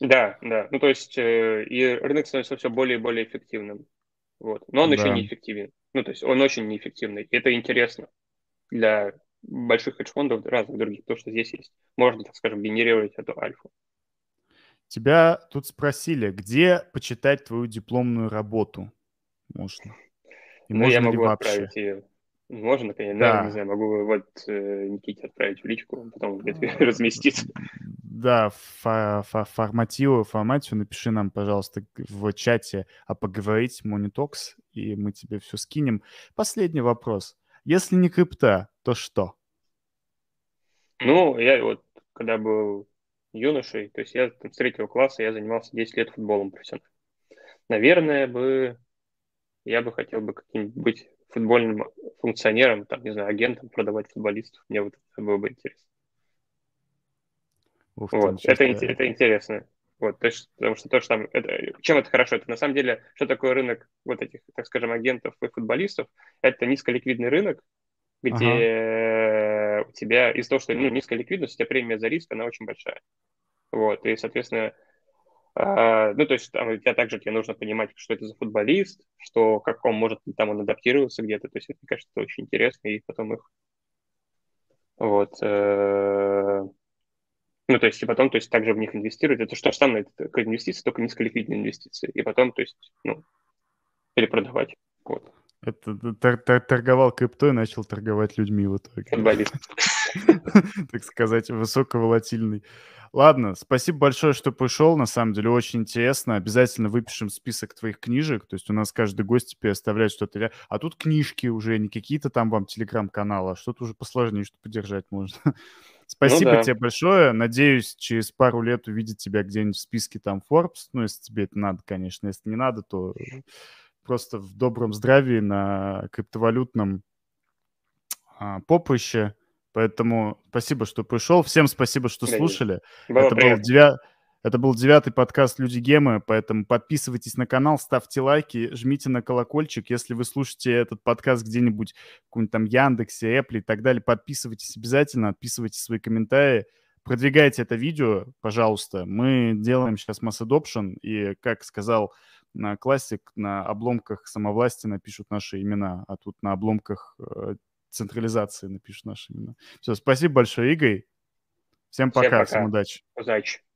Да, да. Ну, то есть э, и рынок становится все более и более эффективным. Вот. Но он да. еще неэффективен. Ну, то есть он очень неэффективный. Это интересно для больших хедж-фондов, разных других, то, что здесь есть. Можно, так скажем, генерировать эту альфу. Тебя тут спросили, где почитать твою дипломную работу? Можно. И ну, можно я могу отправить ее. Можно, конечно. Да. Да, не знаю, могу вот Никите отправить в личку, потом где-то разместиться. Да, фо- фо- форматию, форматию напиши нам, пожалуйста, в чате, а поговорить MoniTalks, и мы тебе все скинем. Последний вопрос. Если не крипта, то что? Ну, я вот, когда был юношей, то есть я там, с третьего класса я занимался десять лет футболом профессионально. Наверное, бы я бы хотел бы каким-нибудь быть футбольным функционером, там, не знаю, агентом, продавать футболистов. Мне вот это было бы интересно. Ух, вот. это, я... это интересно. Вот, то есть, потому что то, что там, это, чем это хорошо? Это на самом деле, что такое рынок вот этих, так скажем, агентов и футболистов? Это низколиквидный рынок, где ага. у тебя из-за того, что ну, низкая ликвидность, у тебя премия за риск, она очень большая. Вот, и, соответственно, э, ну, то есть там, у тебя также тебе нужно понимать, что это за футболист, что, как он может там он адаптироваться где-то. То есть, мне кажется, это очень интересно, и потом их... Вот. Э, ну, то есть, и потом, то есть, также в них инвестировать. Это что же там, это инвестиции, только низколиквидные инвестиции. И потом, то есть, ну, перепродавать. Вот. Это торговал криптой, начал торговать людьми в итоге. Футболист. Так сказать, высоковолатильный. Ладно, спасибо большое, что пришел. На самом деле очень интересно. Обязательно выпишем список твоих книжек. То есть у нас каждый гость теперь оставляет что-то. А тут книжки уже, не какие-то там вам телеграм-каналы, а что-то уже посложнее, что поддержать можно. Спасибо ну, да. тебе большое. Надеюсь, через пару лет увидеть тебя где-нибудь в списке там Forbes. Ну, если тебе это надо, конечно. Если не надо, то... просто в добром здравии на криптовалютном а, поприще. Поэтому спасибо, что пришел. Всем спасибо, что да, слушали. Было это, был девя... это был девятый подкаст «Люди-Гемы», поэтому подписывайтесь на канал, ставьте лайки, жмите на колокольчик. Если вы слушаете этот подкаст где-нибудь в каком-нибудь там Яндексе, Apple и так далее, подписывайтесь обязательно, отписывайте свои комментарии. Продвигайте это видео, пожалуйста. Мы делаем сейчас mass adoption, и, как сказал на классик, на обломках самовласти напишут наши имена, а тут на обломках э, централизации напишут наши имена. Все, спасибо большое, Игорь. Всем пока, всем, пока. Всем удачи. Удачи.